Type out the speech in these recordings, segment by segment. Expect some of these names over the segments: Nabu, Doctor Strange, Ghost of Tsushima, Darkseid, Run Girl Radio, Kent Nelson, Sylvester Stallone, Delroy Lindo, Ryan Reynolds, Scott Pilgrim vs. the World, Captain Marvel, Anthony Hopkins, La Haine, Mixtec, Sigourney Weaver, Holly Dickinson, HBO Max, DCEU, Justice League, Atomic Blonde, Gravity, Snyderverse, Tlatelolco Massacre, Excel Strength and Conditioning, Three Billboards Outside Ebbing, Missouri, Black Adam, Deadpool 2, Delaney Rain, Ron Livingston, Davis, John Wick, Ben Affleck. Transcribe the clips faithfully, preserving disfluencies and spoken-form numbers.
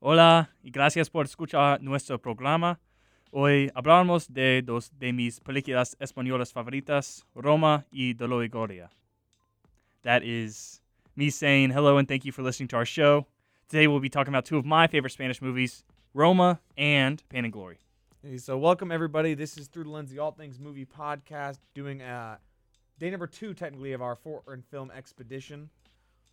Hola y gracias por escuchar nuestro programa. Hoy hablamos de dos de mis películas españolas favoritas, Roma y Dolor y Gloria. That is me saying hello and thank you for listening to our show. Today we'll be talking about two of my favorite Spanish movies, Roma and Pain and Glory. Hey, so welcome everybody. This is Through the Lens, the All Things Movie Podcast, doing uh, day number two technically of our foreign film expedition.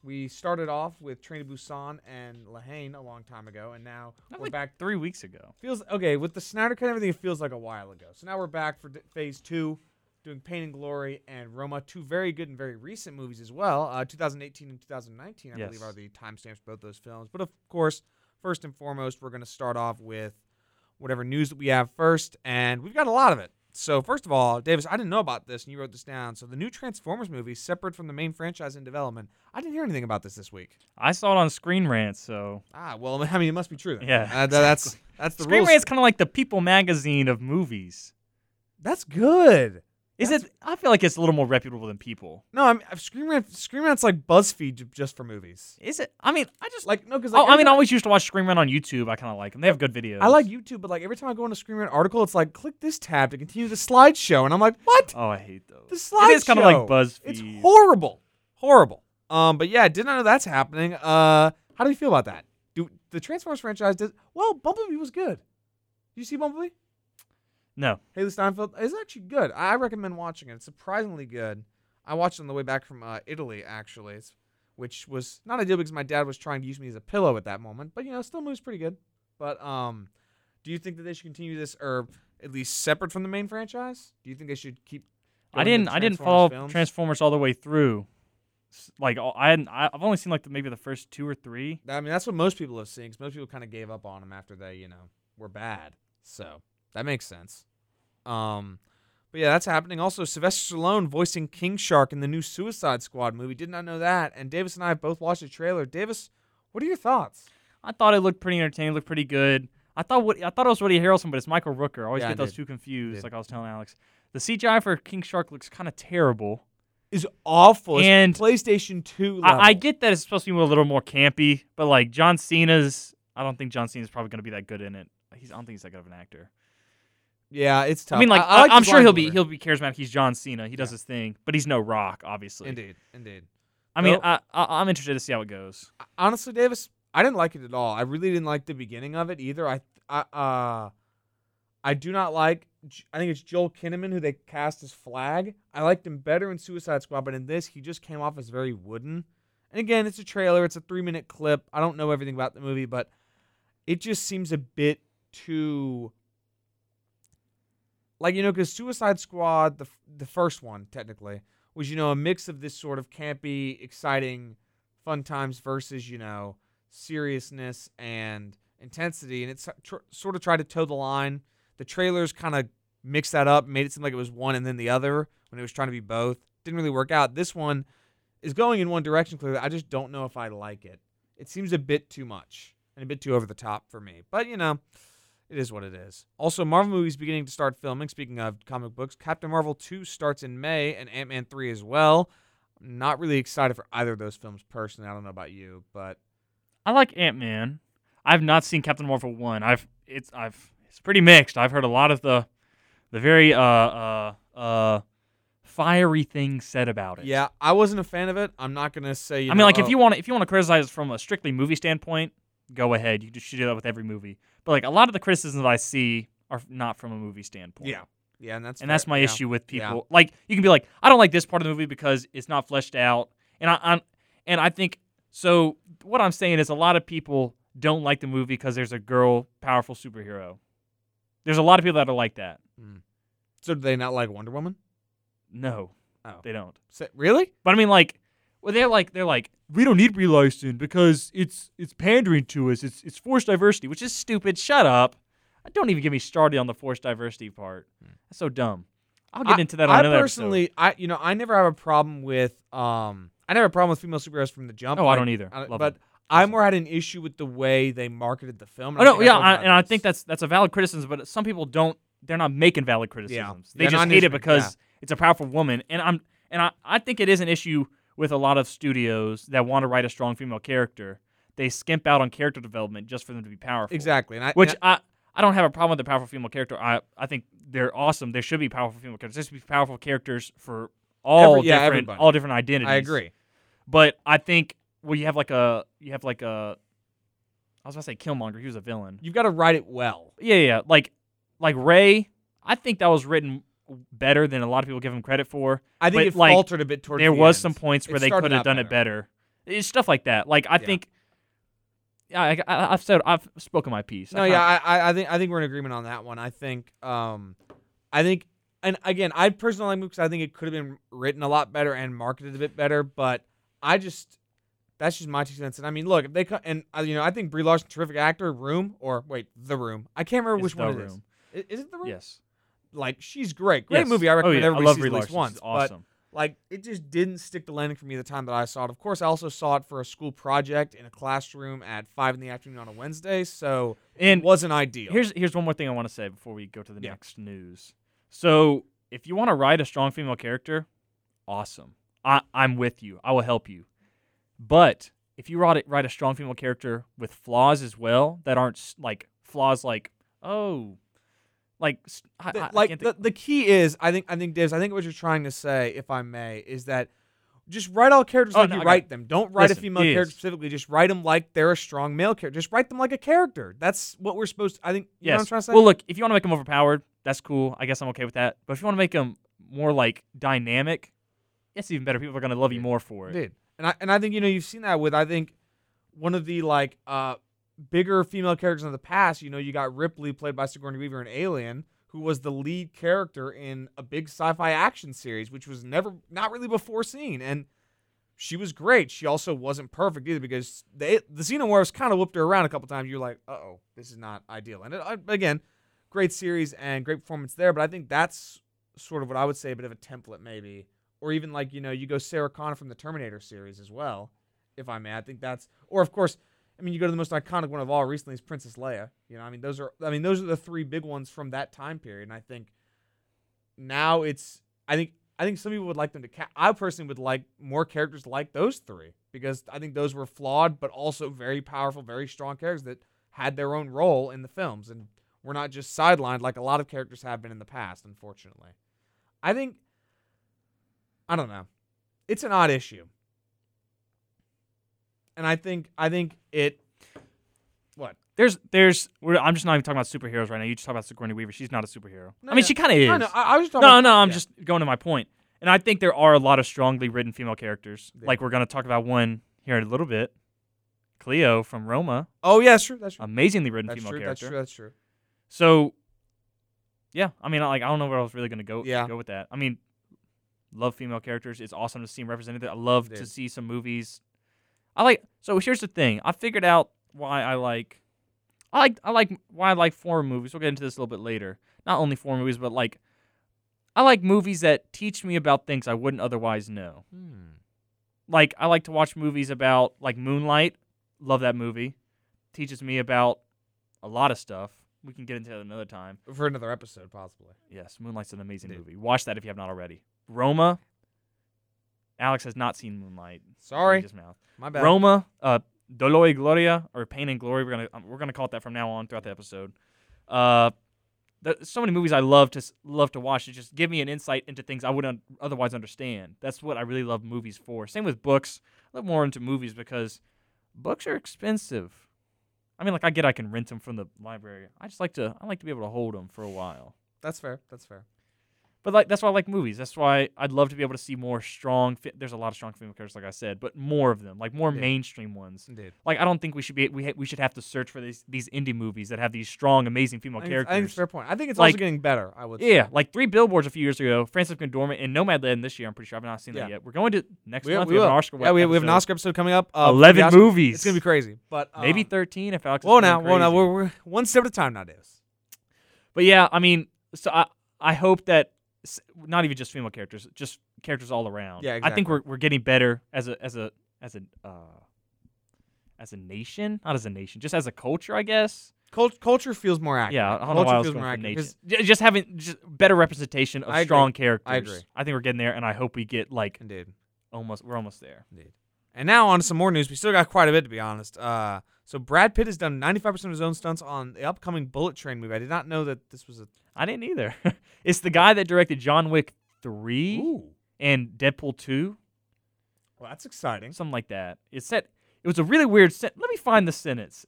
We started off with Train to Busan and La Haine a long time ago, and now Not we're like back three weeks ago. Feels okay with the Snyder Cut and everything. It feels like a while ago. So now we're back for d- phase two, doing Pain and Glory and Roma, two very good and very recent movies as well. Uh, twenty eighteen and twenty nineteen, I yes. believe, are the timestamps for both those films. But of course, first and foremost, we're going to start off with whatever news that we have first, and we've got a lot of it. So first of all, Davis, I didn't know about this, and you wrote this down. So the new Transformers movie, separate from the main franchise in development, I didn't hear anything about this this week. I saw it on Screen Rant, so... Ah, well, I mean, it must be true then. Yeah. Uh, exactly. That's that's the Screen rules. Rant's kind of like the People magazine of movies. That's good. Is that's... it? I feel like it's a little more reputable than People. No, I mean, Screen Rant, Screen Rant's like BuzzFeed just for movies. Is it? I mean, I just... like no, because like, oh, I mean, I always used to watch Screen Rant on YouTube. I kind of like them. They have good videos. I like YouTube, but like every time I go on a Screen Rant article, it's like, click this tab to continue the slideshow. And I'm like, what? Oh, I hate those. The slideshow. It is kind of like BuzzFeed. It's horrible. Horrible. Um, But yeah, I did not know that's happening. Uh, How do you feel about that? Do the Transformers franchise does... Well, Bumblebee was good. Did you see Bumblebee? No. Haley Steinfeld is actually good. I recommend watching it. It's surprisingly good. I watched it on the way back from uh, Italy, actually, which was not ideal because my dad was trying to use me as a pillow at that moment. But, you know, still moves pretty good. But um, do you think that they should continue this, or at least separate from the main franchise? Do you think they should keep going? I didn't. I didn't follow films? Transformers all the way through. Like I hadn't, I've only seen like the, maybe the first two or three. I mean, that's what most people have seen. Because most people kind of gave up on them after they, you know, were bad. So. That makes sense. Um, but yeah, that's happening. Also, Sylvester Stallone voicing King Shark in the new Suicide Squad movie. Did not know that. And Davis and I both watched the trailer. Davis, what are your thoughts? I thought it looked pretty entertaining. Looked pretty good. I thought what I thought it was Woody Harrelson, but it's Michael Rooker. I always yeah, get I those two confused. Like I was telling Alex, the C G I for King Shark looks kind of terrible. Is awful. It's and PlayStation two level. I, I get that it's supposed to be a little more campy, but like John Cena's, I don't think John Cena's probably going to be that good in it. He's, I don't think he's that good of an actor. Yeah, it's tough. I mean, like, I, I like I'm sure he'll be he'll be charismatic. He's John Cena. He does yeah. his thing, but he's no Rock, obviously. Indeed, indeed. I mean, nope. I, I, I'm interested to see how it goes. Honestly, Davis, I didn't like it at all. I really didn't like the beginning of it either. I, I, uh, I do not like. I think it's Joel Kinnaman who they cast as Flag. I liked him better in Suicide Squad, but in this, he just came off as very wooden. And again, it's a trailer. It's a three minute clip. I don't know everything about the movie, but it just seems a bit too. Like, you know, because Suicide Squad, the the first one, technically, was, you know, a mix of this sort of campy, exciting, fun times versus, you know, seriousness and intensity. And it's tr- sort of tried to toe the line. The trailers kind of mixed that up, made it seem like it was one and then the other when it was trying to be both. Didn't really work out. This one is going in one direction, clearly. I just don't know if I like it. It seems a bit too much and a bit too over the top for me. But, you know... it is what it is. Also, Marvel movies beginning to start filming. Speaking of comic books, Captain Marvel two starts in May and Ant-Man three as well. I'm not really excited for either of those films personally. I don't know about you, but I like Ant-Man. I've not seen Captain Marvel one. I've it's I've it's pretty mixed. I've heard a lot of the the very uh uh uh fiery things said about it. Yeah, I wasn't a fan of it. I'm not gonna say. You I know, mean, like oh. if you want if you want to criticize it from a strictly movie standpoint. Go ahead. You just should do that with every movie. But like a lot of the criticisms that I see are not from a movie standpoint. Yeah. Yeah, and that's And fair. that's my yeah. issue with people. Yeah. Like you can be like, I don't like this part of the movie because it's not fleshed out. And I I'm, and I think so what I'm saying is a lot of people don't like the movie because there's a girl powerful superhero. There's a lot of people that are like that. Mm. So do they not like Wonder Woman? No. Oh. They don't. So, really? But I mean like Well, they're like they're like we don't need relicensing because it's it's pandering to us. It's it's forced diversity, which is stupid. Shut up! Don't even get me started on the forced diversity part. That's so dumb. I'll get I, into that on I another personally, episode. I you know I never have a problem with um I never have a problem with female superheroes from the jump. Oh, no, like, I don't either. I, Love but them. I more had an issue with the way they marketed the film. And oh I no, yeah, I, and I think that's that's a valid criticism. But some people don't. They're not making valid criticisms. Yeah. They they're just hate it because yeah. it's a powerful woman. And I'm and I, I think it is an issue. With a lot of studios that want to write a strong female character, they skimp out on character development just for them to be powerful. Exactly. And I, Which and I, I I don't have a problem with a powerful female character. I, I think they're awesome. There should be powerful female characters. There should be powerful characters for all Every, yeah, different everybody. all different identities. I agree. But I think well you have like a you have like a I was gonna say Killmonger, he was a villain. You've got to write it well. Yeah, yeah. Like like Rey, I think that was written better than a lot of people give him credit for. I think but it like, faltered a bit towards there the There was end. some points where it they could have done better. it better. It's stuff like that. Like I yeah. think I, I, I've said I've spoken my piece. No, I, yeah, I, I think I think we're in agreement on that one. I think, um, I think, and again, I personally like because I think it could have been written a lot better and marketed a bit better. But I just, that's just my two cents. And I mean, look, if they and you know, I think Brie Larson, terrific actor. Room or wait, The Room. I can't remember it's which one room. it is. Is it The Room? Yes. Like she's great, great yes. movie. I recommend oh, yeah. everybody I love sees at least once. It's awesome. But, like it just didn't stick the landing for me the time that I saw it. Of course, I also saw it for a school project in a classroom at five in the afternoon on a Wednesday, so and it wasn't ideal. Here's here's one more thing I want to say before we go to the yeah. next news. So if you want to write a strong female character, awesome. I I'm with you. I will help you. But if you write write a strong female character with flaws as well that aren't like flaws like oh. Like, I, I like the, the key is, I think, I think, Dave, I think what you're trying to say, if I may, is that just write all characters oh, like no, you I write them. Don't write Listen, a female character is. specifically. Just write them like they're a strong male character. Just write them like a character. That's what we're supposed to, I think, you yes. know what I'm trying to say? Well, look, if you want to make them overpowered, that's cool. I guess I'm okay with that. But if you want to make them more, like, dynamic, that's even better. People are going to love Dude. you more for it. Dude. And I, and I think, you know, you've seen that with, I think, one of the, like, uh, bigger female characters in the past, you know, you got Ripley, played by Sigourney Weaver in Alien, who was the lead character in a big sci-fi action series, which was never, not really before seen, and she was great. She also wasn't perfect either because they, the Xenomorphs kind of whipped her around a couple times. You're like, uh-oh, this is not ideal. And it, again, great series and great performance there, but I think that's sort of what I would say, a bit of a template maybe, or even like, you know, you go Sarah Connor from the Terminator series as well, if I may. I think that's, or of course, I mean, you go to the most iconic one of all recently is Princess Leia. You know, I mean, those are, I mean, those are the three big ones from that time period. And I think now it's, I think, I think some people would like them to. Ca- I personally would like more characters like those three because I think those were flawed, but also very powerful, very strong characters that had their own role in the films and were not just sidelined like a lot of characters have been in the past. Unfortunately, I think, I don't know, it's an odd issue. And I think I think it. What there's there's we're, I'm just not even talking about superheroes right now. You just talk about Sigourney Weaver. She's not a superhero. No, I mean, no, she kind of is. No, no, I, I was just talking no, about, no. I'm yeah. just going to my point. And I think there are a lot of strongly written female characters. Yeah. Like we're going to talk about one here in a little bit, Cleo from Roma. Oh yeah, that's true. That's true. Amazingly written that's female true, character. That's true. That's true. So, yeah, I mean, like I don't know where I was really going to go yeah. go with that. I mean, love female characters. It's awesome to see them represented. I love Dude. to see some movies. I like so. Here's the thing. I figured out why I like, I like, I like why I like foreign movies. We'll get into this a little bit later. Not only foreign movies, but like, I like movies that teach me about things I wouldn't otherwise know. Hmm. Like I like to watch movies about like Moonlight. Love that movie. Teaches me about a lot of stuff. We can get into that another time for another episode, possibly. Yes, Moonlight's an amazing Dude. movie. Watch that if you have not already. Roma. Alex has not seen Moonlight. Sorry, his mouth. My bad. Roma, uh, Dolor y Gloria, or Pain and Glory. We're gonna um, we're gonna call it that from now on throughout the episode. Uh, the, so many movies I love to love to watch. It just give me an insight into things I wouldn't otherwise understand. That's what I really love movies for. Same with books. I love more into movies because books are expensive. I mean, like I get I can rent them from the library. I just like to I like to be able to hold them for a while. That's fair. That's fair. But like that's why I like movies. That's why I'd love to be able to see more strong. Fi- There's a lot of strong female characters, like I said, but more of them, like more Indeed. mainstream ones. Indeed. Like I don't think we should be we ha- we should have to search for these these indie movies that have these strong, amazing female I think, characters. I think it's a fair point. I think it's like, also getting better. I would. Yeah, say. like Three Billboards a few years ago, Frances McDormand and Nomadland this year. I'm pretty sure I've not seen yeah. that yet. We're going to next we, month. We, we have an Oscar. Yeah, we, we have an Oscar episode coming up. Uh, Eleven Oscar, movies. It's gonna be crazy, but um, maybe thirteen if Alex. Well, now, well, now we're, we're one step at a time nowadays. But yeah, I mean, so I I hope that. Not even just female characters, just characters all around. Yeah, exactly. I think we're we're getting better as a as a as a uh, as a nation, not as a nation, just as a culture, I guess. Cult- culture feels more active. Yeah, I don't culture know why I was feels more active. Just having just better representation of I strong agree. characters. I agree. I think we're getting there, and I hope we get like Indeed. almost. We're almost there. Indeed. And now on to some more news. We still got quite a bit, to be honest. Uh, so Brad Pitt has done ninety-five percent of his own stunts on the upcoming Bullet Train movie. I did not know that this was a... I didn't either. It's the guy that directed John Wick three Ooh. And Deadpool two. Well, that's exciting. Something like that. It said it was a really weird sentence. Let me find the sentence.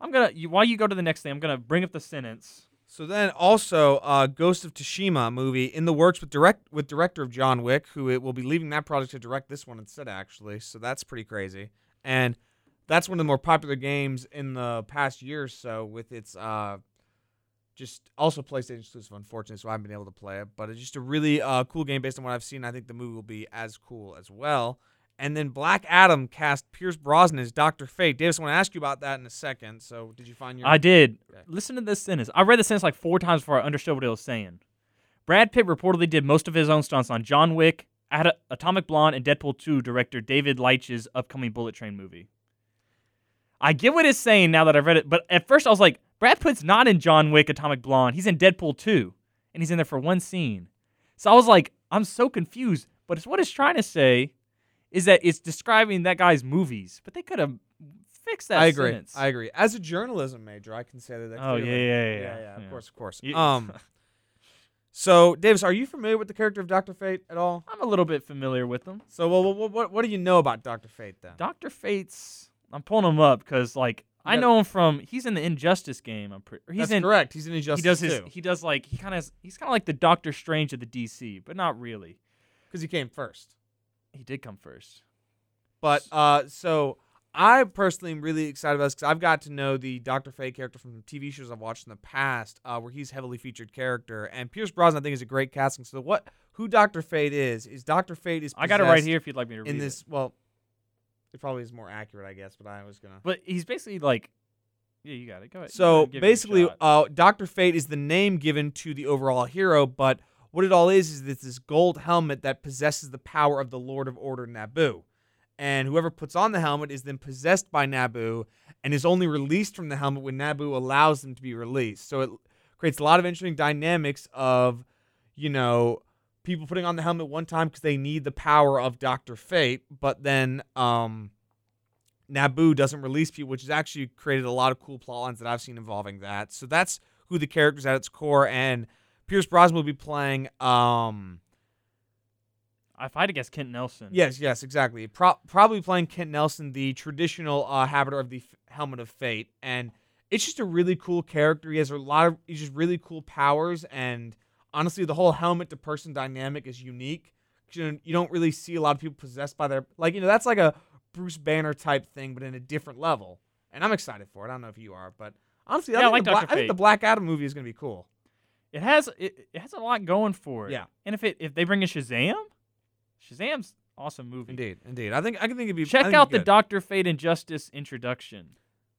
I'm gonna you, while you go to the next thing, I'm gonna bring up the sentence. So then also, uh, Ghost of Tsushima movie in the works with direct with director of John Wick, who it will be leaving that project to direct this one instead, actually. So that's pretty crazy. And that's one of the more popular games in the past year or so, with its uh, just also PlayStation exclusive, unfortunately, so I haven't been able to play it. But it's just a really uh, cool game based on what I've seen. I think the movie will be as cool as well. And then Black Adam cast Pierce Brosnan as Doctor Fate. Davis, I want to ask you about that in a second. So did you find your... I did. Okay. Listen to this sentence. I read the sentence like four times before I understood what it was saying. Brad Pitt reportedly did most of his own stunts on John Wick, At- Atomic Blonde, and Deadpool two director David Leitch's upcoming Bullet Train movie. I get what it's saying now that I've read it, but at first I was like, Brad Pitt's not in John Wick, Atomic Blonde. He's in Deadpool two, and he's in there for one scene. So I was like, I'm so confused, but it's what it's trying to say... is that it's describing that guy's movies, but they could have fixed that I agree. sentence. I agree. As a journalism major, I can say that. that oh, yeah yeah yeah, yeah, yeah, yeah, yeah. Of yeah. course, of course. Yeah. Um, so, Davis, are you familiar with the character of Doctor Fate at all? I'm a little bit familiar with him. So, well, what what, what do you know about Doctor Fate, then? Doctor Fate's... I'm pulling him up because, like, you I know th- him from... He's in the Injustice game. I'm pretty... That's in, correct. He's in Injustice, he does his, too. He does, like... He kind of... He's kind of like the Doctor Strange of the D C, but not really. Because he came first. He did come first. But, uh, so I personally am really excited about this because I've got to know the Doctor Fate character from T V shows I've watched in the past, uh, where he's heavily featured character. And Pierce Brosnan, I think, is a great casting. So what, who Doctor Fate is, is Doctor Fate is possessed... I got it right here if you'd like me to read in this, it. Well, it probably is more accurate, I guess, but I was going to... But he's basically like... Yeah, you got it. Go ahead. So basically, uh, Doctor Fate is the name given to the overall hero, but... what it all is is it's this gold helmet that possesses the power of the Lord of Order, Nabu. And whoever puts on the helmet is then possessed by Nabu and is only released from the helmet when Nabu allows them to be released. So it creates a lot of interesting dynamics of, you know, people putting on the helmet one time because they need the power of Doctor Fate, but then um, Nabu doesn't release people, which has actually created a lot of cool plot lines that I've seen involving that. So that's who the character's at its core, and... Pierce Brosnan will be playing... Um, if I had to guess, Kent Nelson. Yes, yes, exactly. Pro- probably playing Kent Nelson, the traditional uh, habiter of the f- Helmet of Fate. And it's just a really cool character. He has a lot of he's just really cool powers. And honestly, the whole helmet-to-person dynamic is unique. You know, you don't really see a lot of people possessed by their... Like, you know, that's like a Bruce Banner-type thing, but in a different level. And I'm excited for it. I don't know if you are, but honestly, yeah, I, think I, like the Bla- I think the Black Adam movie is going to be cool. It has it, it has a lot going for it. Yeah. And if it if they bring in Shazam, Shazam's an awesome movie. Indeed, indeed. I think I can think it'd be check out the Doctor Fate Injustice introduction.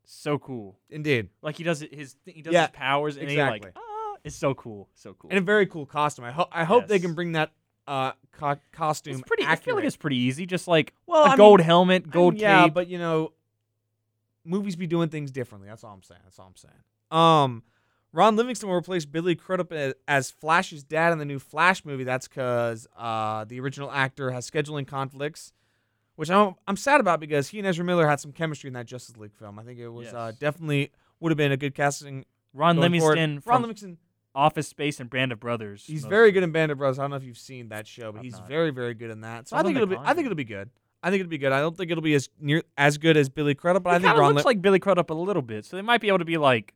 So cool. Indeed. Like he does his he does yeah, his powers and exactly. He's like, ah, it's so cool, so cool. And a very cool costume. I hope I hope yes. they can bring that uh co- costume. It's pretty. Accurate. I feel like it's pretty easy. Just like well, a I gold mean, helmet, gold I mean, yeah, cape. Yeah, but you know, movies be doing things differently. That's all I'm saying. That's all I'm saying. Um. Ron Livingston will replace Billy Crudup as Flash's dad in the new Flash movie. That's because uh, the original actor has scheduling conflicts, which I'm, I'm sad about because he and Ezra Miller had some chemistry in that Justice League film. I think it was yes. uh, definitely would have been a good casting. Ron Livingston, Ron Livingston, Office Space and Band of Brothers. He's mostly. very good in Band of Brothers. I don't know if you've seen that show, but I'm he's not. very, very good in that. So I think it'll be. I think it'll be good. I think it'll be good. I don't think it'll be as near as good as Billy Crudup, but it I think Ron looks Li- like Billy Crudup a little bit, so they might be able to be like.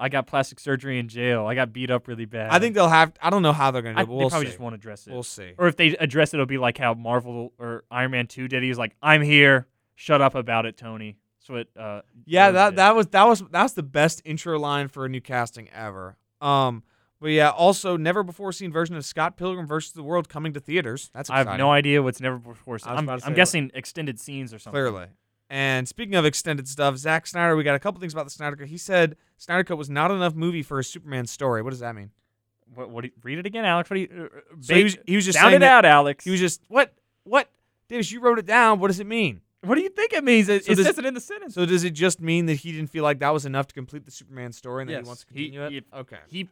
I got plastic surgery in jail. I got beat up really bad. I think they'll have – I don't know how they're going to do it. We'll they probably see. just won't address it. We'll see. Or if they address it, it'll be like how Marvel or Iron Man two did. He was like, I'm here. Shut up about it, Tony. So it, uh, yeah, that, that was that was that's the best intro line for a new casting ever. Um, but, yeah, also never-before-seen version of Scott Pilgrim versus the World coming to theaters. That's exciting. I have no idea what's never-before-seen. I'm, I'm guessing what? extended scenes or something. Clearly. And speaking of extended stuff, Zack Snyder, we got a couple things about the Snyder Cut. He said Snyder Cut was not enough movie for a Superman story. What does that mean? What? What? Do you, read it again, Alex. What? Do you, uh, so he, was, he was just sound it out, Alex. He was just what? What? Davis, you wrote it down. What does it mean? What do you think it means? It, so it does, says it in the sentence. So does it just mean that he didn't feel like that was enough to complete the Superman story and yes. that he wants to continue he, it? He, okay. He,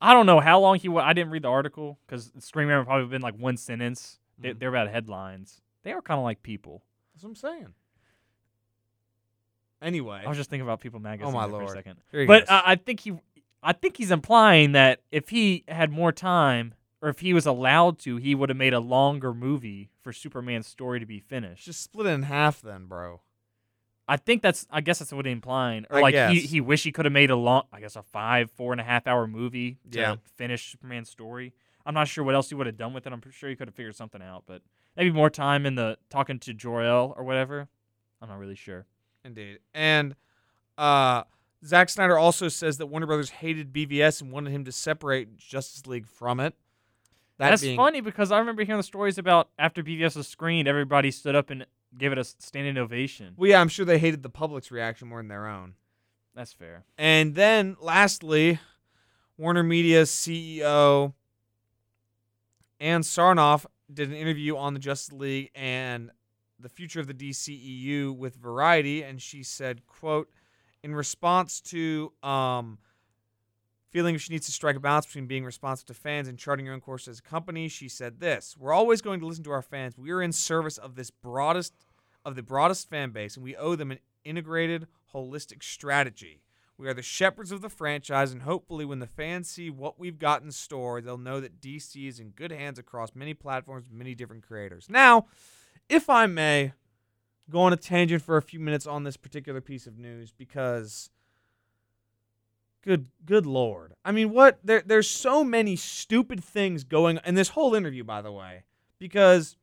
I don't know how long he. I didn't read the article because Screen Rant probably been like one sentence. Mm-hmm. They, they're about headlines. They are kind of like people. That's what I'm saying. Anyway, I was just thinking about People Magazine oh my Lord. for a second. But uh, I think he, I think he's implying that if he had more time, or if he was allowed to, he would have made a longer movie for Superman's story to be finished. Just split it in half, then, bro. I think that's. I guess that's what he's implying. Or I like guess. he, he wish he could have made a long, I guess, a five, four and a half hour movie to yeah. finish Superman's story. I'm not sure what else he would have done with it. I'm sure he could have figured something out, but maybe more time in the talking to Jor-El or whatever. I'm not really sure. Indeed. And uh, Zack Snyder also says that Warner Brothers hated B V S and wanted him to separate Justice League from it. That That's being... funny because I remember hearing the stories about after B V S was screened, everybody stood up and gave it a standing ovation. Well, yeah, I'm sure they hated the public's reaction more than their own. That's fair. And then, lastly, Warner Media's C E O Ann Sarnoff did an interview on the Justice League and the future of the D C E U with Variety, and she said, quote, in response to um, feeling she needs to strike a balance between being responsive to fans and charting your own course as a company, she said this, we're always going to listen to our fans. We are in service of this broadest of the broadest fan base, and we owe them an integrated, holistic strategy. We are the shepherds of the franchise, and hopefully when the fans see what we've got in store, they'll know that D C is in good hands across many platforms, many different creators. Now, if I may, go on a tangent for a few minutes on this particular piece of news because, good good Lord. I mean, what? There, there's so many stupid things going on in this whole interview, by the way, because,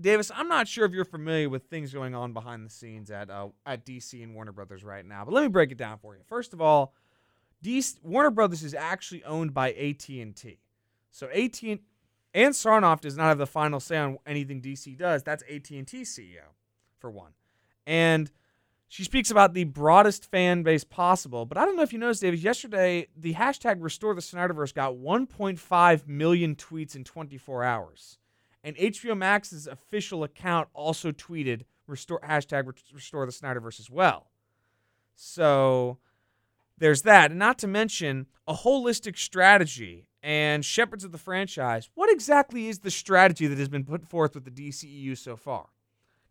Davis, I'm not sure if you're familiar with things going on behind the scenes at uh, at D C and Warner Brothers right now, but let me break it down for you. First of all, D C, Warner Brothers is actually owned by A T and T. So A T and T... Ann Sarnoff does not have the final say on anything D C does. That's A T and T C E O, for one. And she speaks about the broadest fan base possible. But I don't know if you noticed, David, yesterday, the hashtag Restore the Snyderverse got one point five million tweets in twenty-four hours. And H B O Max's official account also tweeted restore, hashtag Restore the Snyderverse as well. So there's that. And not to mention a holistic strategy and shepherds of the franchise. What exactly is the strategy that has been put forth with the D C E U so far?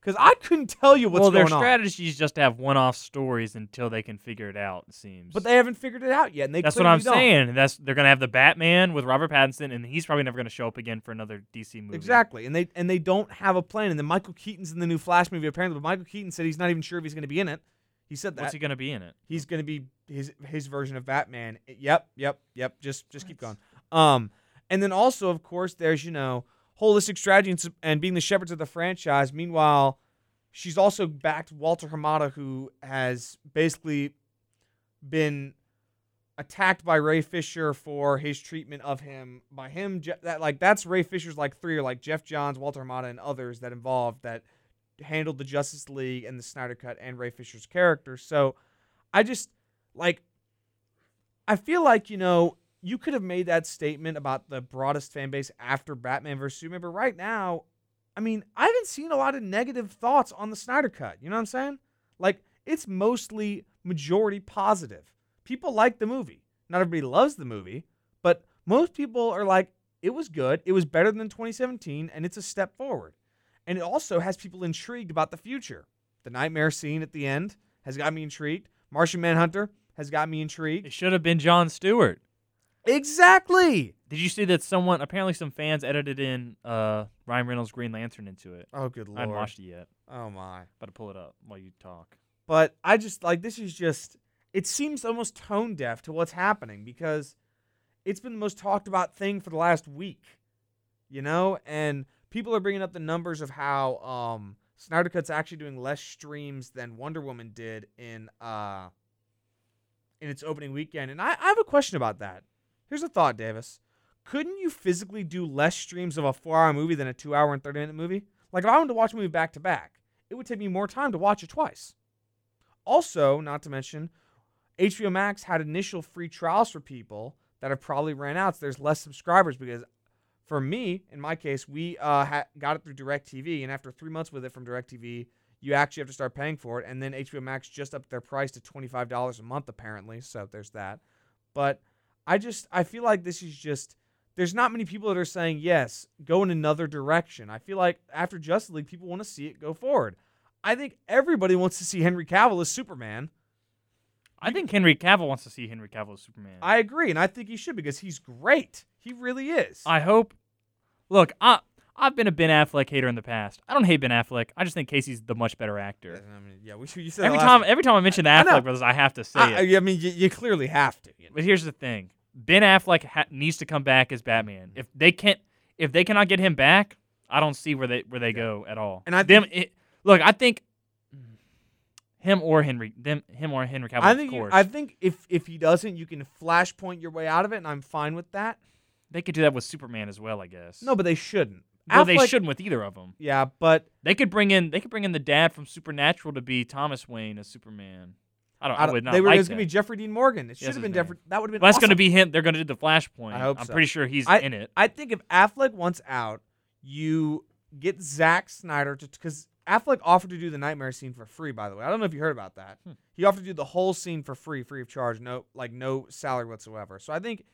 Because I couldn't tell you what's well, going on. Well, their strategy is just to have one-off stories until they can figure it out, it seems. But they haven't figured it out yet. And they That's what I'm don't. saying. That's They're going to have the Batman with Robert Pattinson, and he's probably never going to show up again for another D C movie. Exactly, and they and they don't have a plan. And then Michael Keaton's in the new Flash movie, apparently, but Michael Keaton said he's not even sure if he's going to be in it. He said that. What's he going to be in it? He's going to be his his version of Batman. Yep, yep, yep. Just just That's... keep going. Um, and then also, of course, there's, you know, holistic strategy and, and being the shepherds of the franchise. Meanwhile, she's also backed Walter Hamada, who has basically been attacked by Ray Fisher for his treatment of him by him. That like that's Ray Fisher's like three or like Jeff Johns, Walter Hamada, and others that involved that handled the Justice League and the Snyder Cut and Ray Fisher's character. So I just like, I feel like, you know, you could have made that statement about the broadest fan base after Batman versus Superman, but right now, I mean, I haven't seen a lot of negative thoughts on the Snyder Cut. You know what I'm saying? Like, it's mostly majority positive. People like the movie. Not everybody loves the movie, but most people are like, it was good, it was better than twenty seventeen, and it's a step forward. And it also has people intrigued about the future. The nightmare scene at the end has got me intrigued. Martian Manhunter has got me intrigued. It should have been Jon Stewart. Exactly. Did you see that someone, apparently some fans edited in uh, Ryan Reynolds' Green Lantern into it? Oh, good Lord. I haven't watched it yet. Oh, my. About to pull it up while you talk. But I just, like, this is just, it seems almost tone deaf to what's happening because it's been the most talked about thing for the last week, you know? And people are bringing up the numbers of how um, Snyder Cut's actually doing less streams than Wonder Woman did in, uh, in its opening weekend. And I, I have a question about that. Here's a thought, Davis. Couldn't you physically do less streams of a four-hour movie than a two-hour and thirty-minute movie? Like, if I wanted to watch a movie back-to-back, it would take me more time to watch it twice. Also, not to mention, H B O Max had initial free trials for people that have probably ran out, so there's less subscribers because, for me, in my case, we uh, ha- got it through DirecTV, and after three months with it from DirecTV, you actually have to start paying for it, and then H B O Max just upped their price to twenty-five dollars a month, apparently, so there's that. But I just, I feel like this is just, there's not many people that are saying, yes, go in another direction. I feel like after Justice League, people want to see it go forward. I think everybody wants to see Henry Cavill as Superman. I think Henry Cavill wants to see Henry Cavill as Superman. I agree, and I think he should because he's great. He really is. I hope. Look, I, I've been a Ben Affleck hater in the past. I don't hate Ben Affleck. I just think Casey's the much better actor. I mean, yeah, we, you said every time. Week. Every time I mention the Affleck brothers, I have to say I, it. I mean, you, you clearly have to. You know? But here's the thing: Ben Affleck ha- needs to come back as Batman. If they can't, if they cannot get him back, I don't see where they where they yeah. go at all. And I think, them, it, look, I think. Him or Henry, them, him or Henry Cavill. I think. Of course. You, I think if if he doesn't, you can flashpoint your way out of it, and I'm fine with that. They could do that with Superman as well, I guess. No, but they shouldn't. Well, Affleck, they shouldn't with either of them. Yeah, but they could bring in they could bring in the dad from Supernatural to be Thomas Wayne as Superman. I don't. I, don't, I would not. They were, like it was going to be Jeffrey Dean Morgan. It should have been Jeffrey. That would have been. Well, awesome. That's going to be him. They're going to do the flashpoint. I hope I'm so. pretty sure he's I, in it. I think if Affleck wants out, you get Zack Snyder to because. Affleck offered to do the nightmare scene for free, by the way. I don't know if you heard about that. Hmm. He offered to do the whole scene for free, free of charge, no like no salary whatsoever. So I think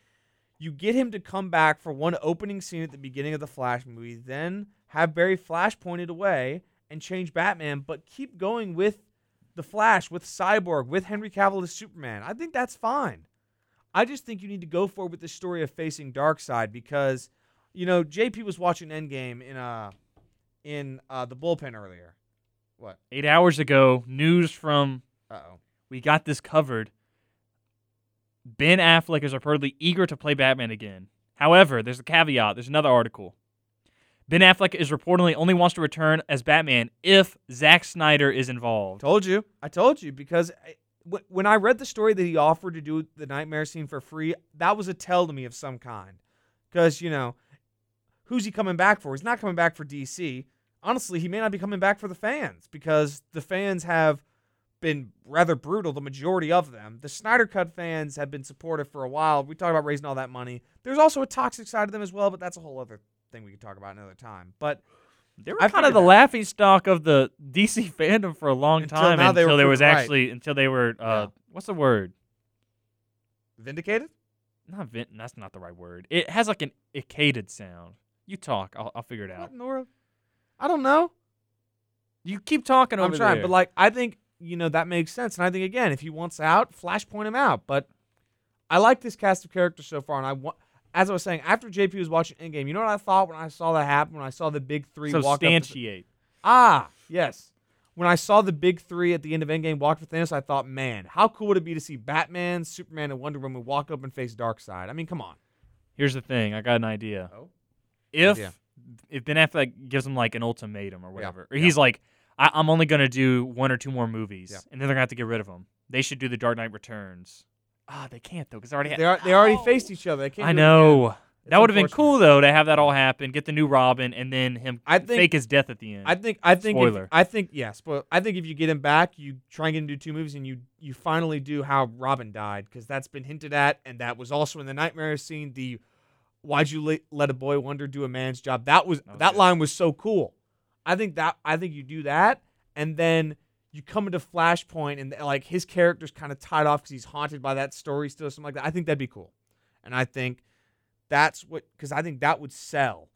you get him to come back for one opening scene at the beginning of the Flash movie, then have Barry flashpointed away and change Batman, but keep going with the Flash, with Cyborg, with Henry Cavill as Superman. I think that's fine. I just think you need to go forward with the story of facing Darkseid because, you know, J P was watching Endgame in a... In uh, the bullpen earlier. What? Eight hours ago, news from... Uh-oh. We got this covered. Ben Affleck is reportedly eager to play Batman again. However, there's a caveat. There's another article. Ben Affleck is reportedly only wants to return as Batman if Zack Snyder is involved. Told you. I told you because I, w- when I read the story that he offered to do the nightmare scene for free, that was a tell to me of some kind. Because, you know... Who's he coming back for? He's not coming back for D C. Honestly, he may not be coming back for the fans because the fans have been rather brutal, the majority of them. The Snyder Cut fans have been supportive for a while. We talked about raising all that money. There's also a toxic side of them as well, but that's a whole other thing we can talk about another time. But they were kind of the laughingstock of the D C fandom for a long time until, until there was right. actually until they were uh, yeah. what's the word? Vindicated? Not vin- that's not the right word. It has like an icated sound. You talk. I'll, I'll figure it out. What, Nora? I don't know. You keep talking over there. I'm trying, there. but like I think you know that makes sense, and I think again, if he wants out, flashpoint him out. But I like this cast of characters so far, and I want. As I was saying, after J P was watching Endgame, you know what I thought when I saw that happen? When I saw the big three walk up. Substantiate. Ah, yes. When I saw the big three at the end of Endgame walk up to Thanos, I thought, man, how cool would it be to see Batman, Superman, and Wonder Woman walk up and face Darkseid? I mean, come on. Here's the thing. I got an idea. Oh. If yeah. if Ben Affleck gives him like an ultimatum or whatever, yeah. or he's yeah. like, I- I'm only gonna do one or two more movies, yeah. and then they're gonna have to get rid of him. They should do The Dark Knight Returns. Ah, oh, they can't though, because they already ha- they, are, they already oh. faced each other. They can't I know that would have been cool though to have that all happen, get the new Robin, and then him I think, fake his death at the end. I think I think spoiler. If, I think yeah, spoiler. I think if you get him back, you try and get him to do two movies, and you you finally do how Robin died because that's been hinted at, and that was also in the nightmare scene. The Why'd you let a boy wonder do a man's job? That was okay. That line was so cool. I think that I think you do that, and then you come into Flashpoint, and like his character's kind of tied off because he's haunted by that story still, something like that. I think that'd be cool, and I think that's what because I think that would sell.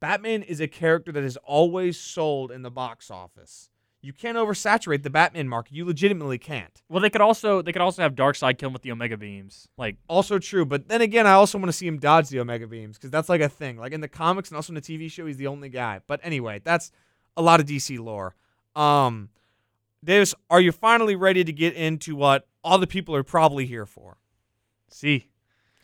Batman is a character that is always sold in the box office. You can't oversaturate the Batman market. You legitimately can't. Well, they could also they could also have Darkseid kill him with the Omega Beams. Like also true, but then again, I also want to see him dodge the Omega Beams because that's like a thing. Like in the comics and also in the T V show, he's the only guy. But anyway, that's a lot of D C lore. Um, Davis, are you finally ready to get into what all the people are probably here for? See.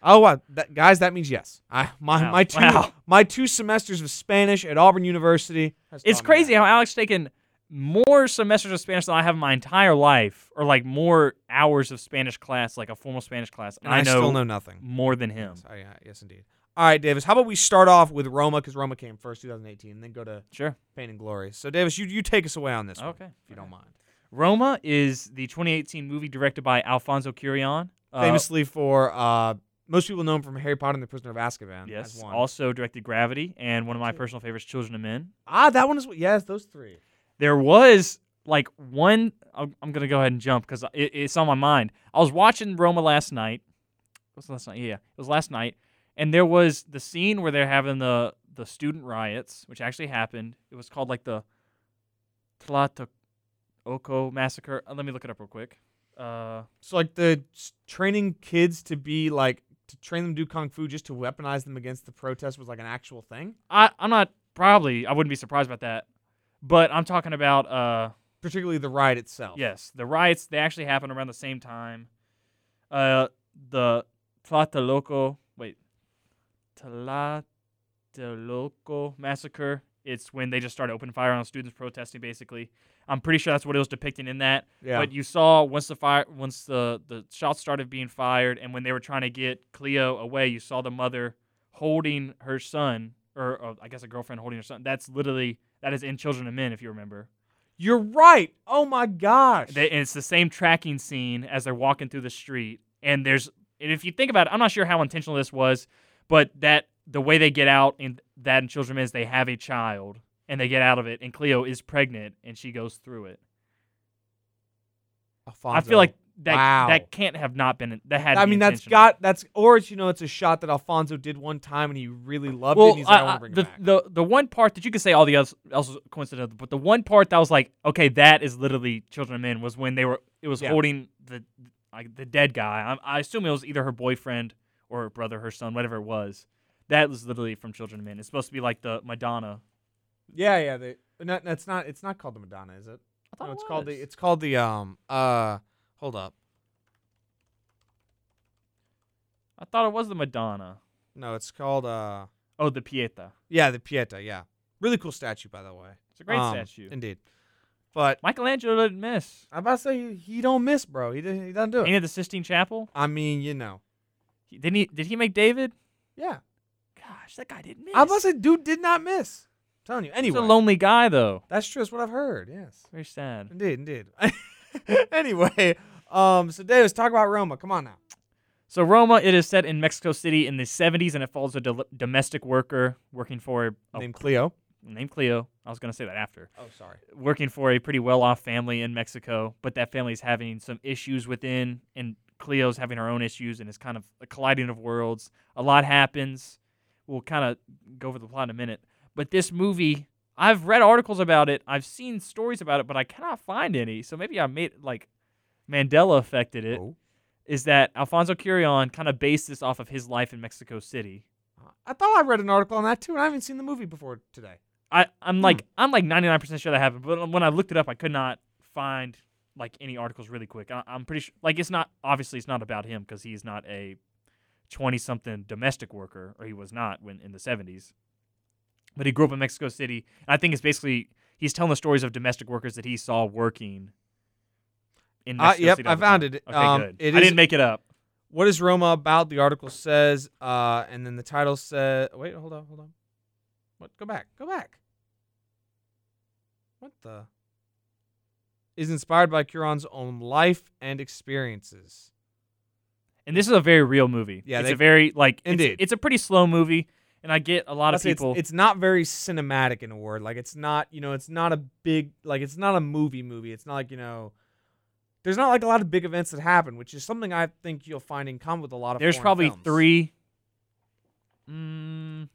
Oh, wow. That, guys, that means yes. I, my wow. my two wow. my two semesters of Spanish at Auburn University. It's crazy how Alex taken... more semesters of Spanish than I have in my entire life, or like more hours of Spanish class, like a formal Spanish class. And, and I, I know still know nothing more than him. Yes, I, yes, indeed. All right, Davis. How about we start off with Roma because Roma came first, twenty eighteen, and then go to sure. Pain and Glory. So, Davis, you you take us away on this okay. one, if okay. you don't mind. Roma is the twenty eighteen movie directed by Alfonso Cuarón, famously uh, for uh, most people know him from Harry Potter and the Prisoner of Azkaban. Yes, as one. Also directed Gravity and one of my personal favorites, Children of Men. Ah, that one is yes, those three. There was, like, one... I'm going to go ahead and jump because it, it's on my mind. I was watching Roma last night. Was last night? Yeah, it was last night. And there was the scene where they're having the, the student riots, which actually happened. It was called, like, the Tlatelolco Tlatelolco Massacre. Uh, let me look it up real quick. Uh, so like the training kids to be like to train them to do kung fu just to weaponize them against the protest was like an actual thing. I I'm not probably I wouldn't be surprised about that, but I'm talking about uh particularly the riot itself. Yes, the riots they actually happened around the same time. Uh, the Tlatelolco wait Tlatelolco Massacre. It's when they just started opening fire on students protesting, basically. I'm pretty sure that's what it was depicting in that. Yeah. But you saw once the fire, once the, the shots started being fired and when they were trying to get Cleo away, you saw the mother holding her son, or, or I guess a girlfriend holding her son. That's literally, that is in Children of Men, if you remember. You're right. Oh, my gosh. They, and it's the same tracking scene as they're walking through the street. And there's, and if you think about it, I'm not sure how intentional this was, but that, the way they get out in that in Children of Men is they have a child and they get out of it, and Cleo is pregnant and she goes through it. Alfonso. I feel like that wow. that can't have not been that had. I mean, that's got that's or it's you know it's a shot that Alfonso did one time and he really loved well, it. And he's like, I, I, I want to bring the, it back. The the one part that you could say all the else else was coincidental, but the one part that was like, okay, that is literally Children of Men was when they were it was yeah. holding the like the dead guy. I, I assume it was either her boyfriend or her brother, her son, whatever it was. That was literally from Children of Men. It's supposed to be like the Madonna. Yeah, yeah. They, no, that's not. It's not called the Madonna, is it? I thought no, it it's was. called the. It's called the. Um. Uh. Hold up. I thought it was the Madonna. No, it's called. Uh. Oh, the Pieta. Yeah, the Pieta. Yeah, really cool statue, by the way. It's a great um, statue, indeed. But Michelangelo didn't miss. I'm about to say he don't miss, bro. He didn't. He doesn't do it. Ain't it the Sistine Chapel? I mean, you know. He, didn't he? Did he make David? Yeah. Gosh, that guy didn't miss. I must say, dude did not miss. I'm telling you. Anyway. He's a lonely guy, though. That's true. That's what I've heard, yes. Very sad. Indeed, indeed. Anyway, um, so Dave, let's talk about Roma. Come on now. So Roma, it is set in Mexico City in the seventies, and it follows a do- domestic worker working for... A, named Cleo. Named Cleo. I was going to say that after. Oh, sorry. Working for a pretty well-off family in Mexico, but that family is having some issues within, and Cleo's having her own issues, and it's kind of a colliding of worlds. A lot happens. We'll kind of go over the plot in a minute. But this movie, I've read articles about it. I've seen stories about it, but I cannot find any. So maybe I made, like, Mandela affected it. Oh. Is that Alfonso Cuarón kind of based this off of his life in Mexico City. I thought I read an article on that, too, and I haven't seen the movie before today. I, I'm, hmm. like, I'm like ninety-nine percent sure that happened, but when I looked it up, I could not find, like, any articles really quick. I, I'm pretty sure, like, it's not, obviously it's not about him because he's not a... twenty-something domestic worker, or he was not when in the seventies. But he grew up in Mexico City. And I think it's basically, he's telling the stories of domestic workers that he saw working in Mexico uh, yep, City. Yep, I found it. Okay, um, good. It I is, didn't make it up. What is Roma about? The article says, uh, and then the title says, wait, hold on, hold on. What? Go back, go back. What the? Is inspired by Cuarón's own life and experiences. And this is a very real movie. Yeah, it's they, a very like indeed. It's, it's a pretty slow movie, and I get a lot I'll of people. It's, it's not very cinematic in a word. Like it's not, you know, it's not a big like it's not a movie movie. It's not like you know, there's not like a lot of big events that happen, which is something I think you'll find in common with a lot of. There's probably films. three. Mm,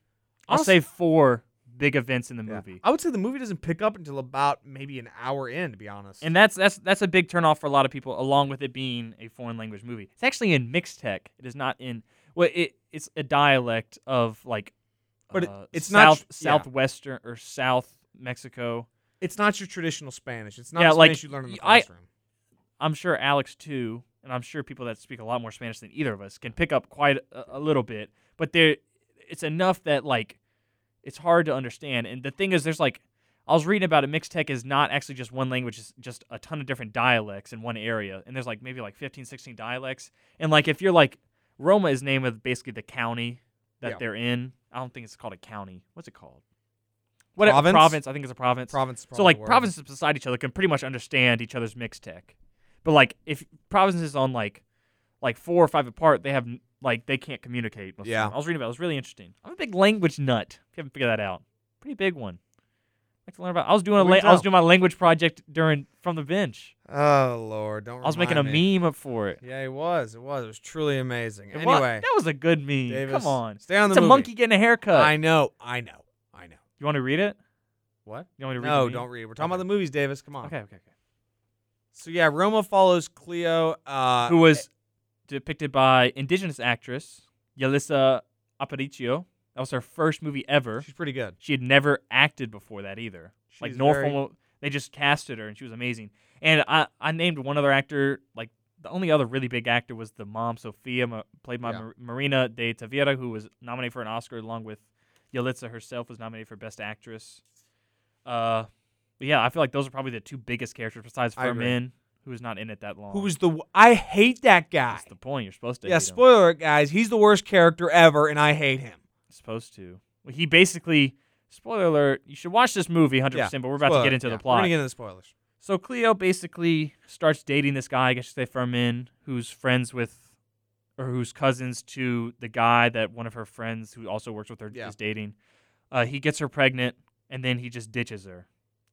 I'll Honestly, say four big events in the yeah. movie. I would say the movie doesn't pick up until about maybe an hour in, to be honest. And that's that's that's a big turnoff for a lot of people, along with it being a foreign language movie. It's actually in Mixtec. It is not in well, it it's a dialect of like, but uh, it's south, not southwestern yeah. or South Mexico. It's not your traditional Spanish. It's not yeah, Spanish like, you learn in the classroom. I, I'm sure Alex too, and I'm sure people that speak a lot more Spanish than either of us can pick up quite a, a little bit. But there, it's enough that like. It's hard to understand. And the thing is, there's like, I was reading about it, Mixtec is not actually just one language, it's just a ton of different dialects in one area. And there's like maybe like fifteen, sixteen dialects. And like if you're like, Roma is named with basically the county that yeah. they're in. I don't think it's called a county. What's it called? What Province? A, province. I think it's a province. Province. So like provinces beside each other can pretty much understand each other's Mixtec. But like if provinces on like, like four or five apart, they have... Like, they can't communicate. Yeah. I was reading about it. It was really interesting. I'm a big language nut. If you haven't figured that out. Pretty big one. I like to learn about. I was doing a la- I was doing my language project during from the bench. Oh, Lord. Don't I was making a me. meme up for it. Yeah, it was. It was. It was truly amazing. It anyway. Was, that was a good meme. Davis, come on. Stay on the It's movie. A monkey getting a haircut. I know. I know. I know. You want to read it? What? You want me to read it? No, don't read it. We're talking okay. about the movies, Davis. Come on. Okay, okay, okay. So yeah, Roma follows Cleo, uh, who was depicted by indigenous actress Yalisa Aparicio. That was her first movie ever. She's pretty good. She had never acted before that either. She's like Norfolk, very... they just casted her, and she was amazing. And I, I named one other actor. Like the only other really big actor was the mom, Sophia, ma- played by yeah. Mar- Marina de Tavira, who was nominated for an Oscar, along with Yalitza herself was nominated for Best Actress. Uh, but yeah, I feel like those are probably the two biggest characters besides Fermin, who was not in it that long. Who was the w- I hate that guy. That's the point. You're supposed to. Yeah, spoiler, him. Guys. He's the worst character ever, and I hate him. Supposed to. Well, he basically, spoiler alert, you should watch this movie one hundred percent, yeah, but we're about spoiler, to get into yeah. the plot. We're going to get into the spoilers. So Cleo basically starts dating this guy, I guess you say Fermin, who's friends with, or who's cousins to the guy that one of her friends who also works with her yeah. is dating. Uh, he gets her pregnant, and then he just ditches her.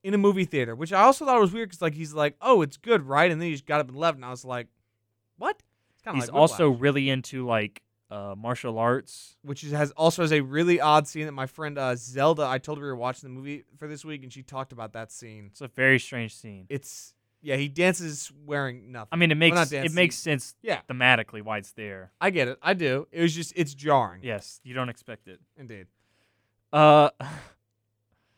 In a movie theater, which I also thought was weird because like, he's like, oh, it's good, right? And then he just got up and left, and I was like, what? It's kinda he's like also really into, like, Uh, martial arts, which is, has also has a really odd scene that my friend uh, Zelda, I told her we were watching the movie for this week, and she talked about that scene. It's a very strange scene. It's yeah, he dances wearing nothing. I mean, it makes well, it makes sense yeah. thematically why it's there. I get it, I do. It was just it's jarring. Yes, you don't expect it, indeed. Uh,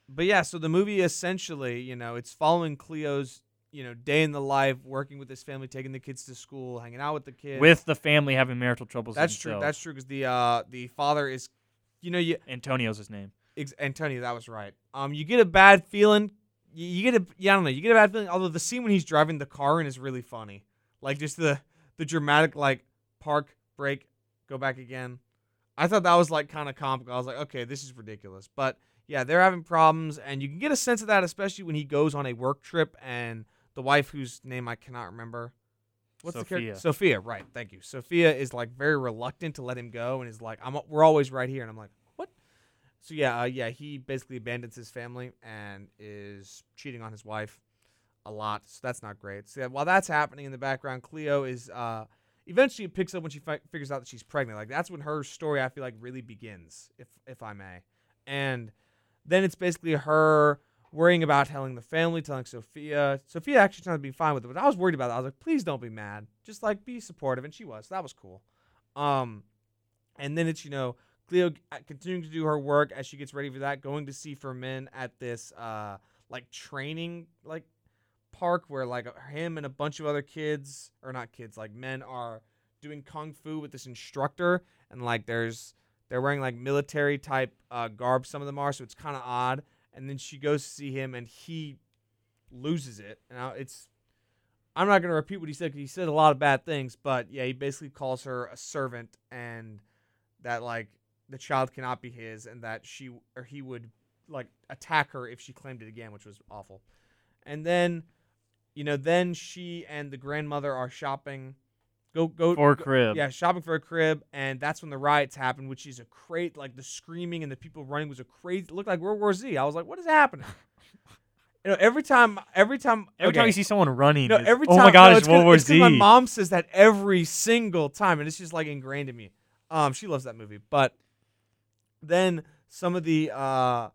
but yeah, so the movie essentially, you know, it's following Cleo's. You know, day in the life, working with his family, taking the kids to school, hanging out with the kids. With the family having marital troubles. That's themselves. True. That's true because the uh, the father is, you know, you Antonio's his name. Ex- Antonio, that was right. Um, you get a bad feeling. You, you get a yeah, I don't know. You get a bad feeling. Although the scene when he's driving the car in is really funny, like just the the dramatic like park brake, go back again. I thought that was like kind of comical. I was like, okay, this is ridiculous, but yeah, they're having problems, and you can get a sense of that, especially when he goes on a work trip and. The wife whose name I cannot remember. What's Sophia. The character? Sophia, right. Thank you. Sophia is like very reluctant to let him go and is like, I'm, we're always right here. And I'm like, what? So yeah, uh, yeah. he basically abandons his family and is cheating on his wife a lot. So that's not great. So yeah, while that's happening in the background, Cleo is uh, eventually it picks up when she fi- figures out that she's pregnant. Like that's when her story, I feel like, really begins, if if I may. And then it's basically her... worrying about telling the family, telling Sophia. Sophia actually tried to be fine with it, but I was worried about that. I was like, please don't be mad. Just, like, be supportive. And she was. So that was cool. Um, and then it's, you know, Cleo continuing to do her work as she gets ready for that, going to see Fermin at this, uh, like, training, like, park where, like, him and a bunch of other kids, or not kids, like, men are doing kung fu with this instructor. And, like, there's, they're wearing, like, military-type uh, garb, some of them are, so it's kind of odd. And then she goes to see him, and he loses it. Now it's, I'm not going to repeat what he said because he said a lot of bad things, but yeah, he basically calls her a servant, and that like the child cannot be his, and that she or he would like attack her if she claimed it again, which was awful. And then, you know, then she and the grandmother are shopping, go go for a crib, go, yeah, shopping for a crib, and that's when the riots happen, which is a crate like the screaming and the people running was a crazy. Looked like World War Z. I was like, what is happening? You know, every time, every time, every okay. time you see someone running, no, every time, oh my god, no, it's, it's World War it's Z. My mom says that every single time, and it's just like ingrained in me. Um, she loves that movie. But then some of the uh,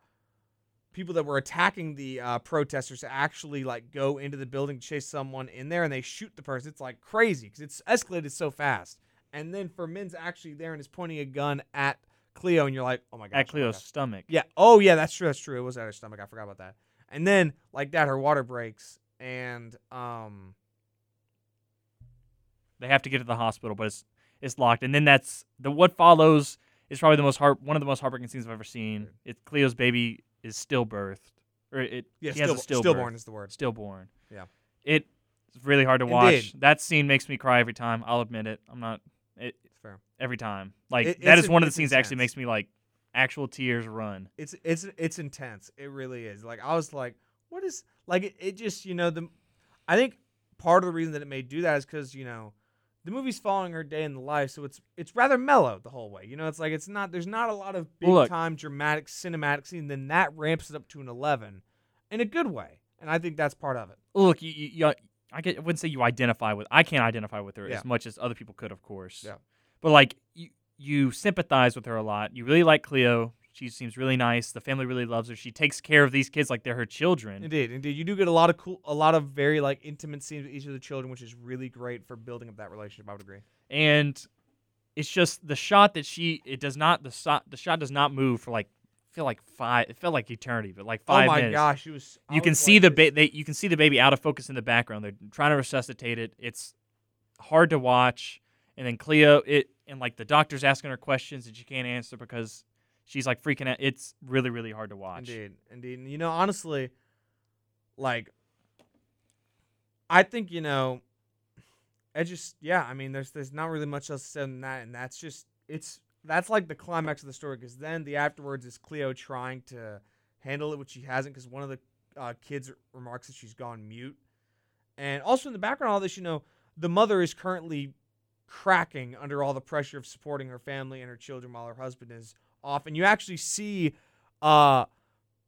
people that were attacking the uh, protesters actually like go into the building, chase someone in there, and they shoot the person. It's like crazy because it's escalated so fast. And then Fermin's actually there and is pointing a gun at Cleo, and you're like, oh my god, at Cleo's stomach. Yeah. Oh yeah, that's true. That's true. It was at her stomach. I forgot about that. And then, like that, her water breaks, and um, they have to get to the hospital, but it's it's locked. And then that's the what follows is probably the most heart one of the most heartbreaking scenes I've ever seen. It's Cleo's baby is stillbirthed, or it yeah, he still, has a stillborn. Stillborn is the word. Stillborn. Yeah. It's really hard to Indeed. watch. That scene makes me cry every time. I'll admit it. I'm not. It, it's fair. Every time, like it, that is one of the scenes that actually makes me like. Actual tears run. It's it's it's intense. It really is. Like I was like, what is like it, it just you know the, I think part of the reason that it may do that is because you know, the movie's following her day in the life, so it's it's rather mellow the whole way. You know, it's like it's not there's not a lot of big Look, time dramatic cinematic scene. Then that ramps it up to an eleven, in a good way, and I think that's part of it. Look, you, you, you I, get, I wouldn't say you identify with. I can't identify with her yeah. as much as other people could, of course. Yeah, but like you. You sympathize with her a lot. You really like Cleo. She seems really nice. The family really loves her. She takes care of these kids like they're her children. Indeed, indeed. You do get a lot of cool, a lot of very like intimate scenes with each of the children, which is really great for building up that relationship. I would agree. And it's just the shot that she, it does not, the shot, the shot does not move for like, I feel like five, it felt like eternity, but like five minutes. Oh my gosh, it was. You can see the ba- they, you can see the baby out of focus in the background. They're trying to resuscitate it. It's hard to watch. And then Cleo, it and like the doctor's asking her questions and she can't answer because she's like freaking out. It's really, really hard to watch. Indeed, indeed. You know, honestly, like, I think, you know, it just, yeah, I mean, there's there's not really much else said than that, and that's just, it's, that's like the climax of the story, because then the afterwards is Cleo trying to handle it, which she hasn't, because one of the uh, kids remarks that she's gone mute. And also in the background of all this, you know, the mother is currently cracking under all the pressure of supporting her family and her children while her husband is off, and you actually see uh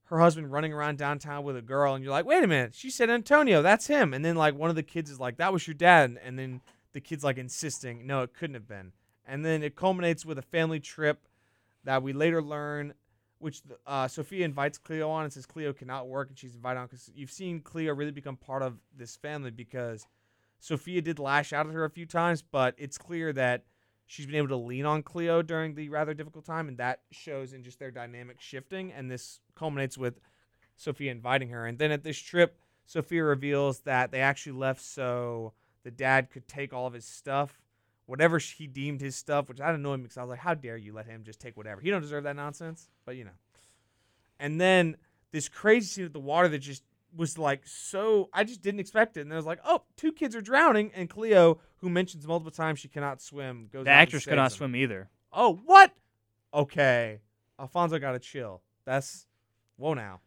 her husband running around downtown with a girl, and you're like, wait a minute, she said Antonio, that's him. And then like one of the kids is like, that was your dad, and, and then the kid's like insisting, no, it couldn't have been. And then it culminates with a family trip that we later learn, which uh Sophia invites Cleo on and says Cleo cannot work, and she's invited on because you've seen Cleo really become part of this family, because Sophia did lash out at her a few times, but it's clear that she's been able to lean on Cleo during the rather difficult time, and that shows in just their dynamic shifting, and this culminates with Sophia inviting her. And then at this trip, Sophia reveals that they actually left so the dad could take all of his stuff, whatever he deemed his stuff, which I annoyed me because I was like, how dare you let him just take whatever? He don't deserve that nonsense, but you know. And then this crazy scene with the water that just was like so, I just didn't expect it. And I was like, oh, two kids are drowning. And Cleo, who mentions multiple times she cannot swim, goes. The actress could not swim either. Oh, what? Okay. Alfonso got to chill. That's, whoa now.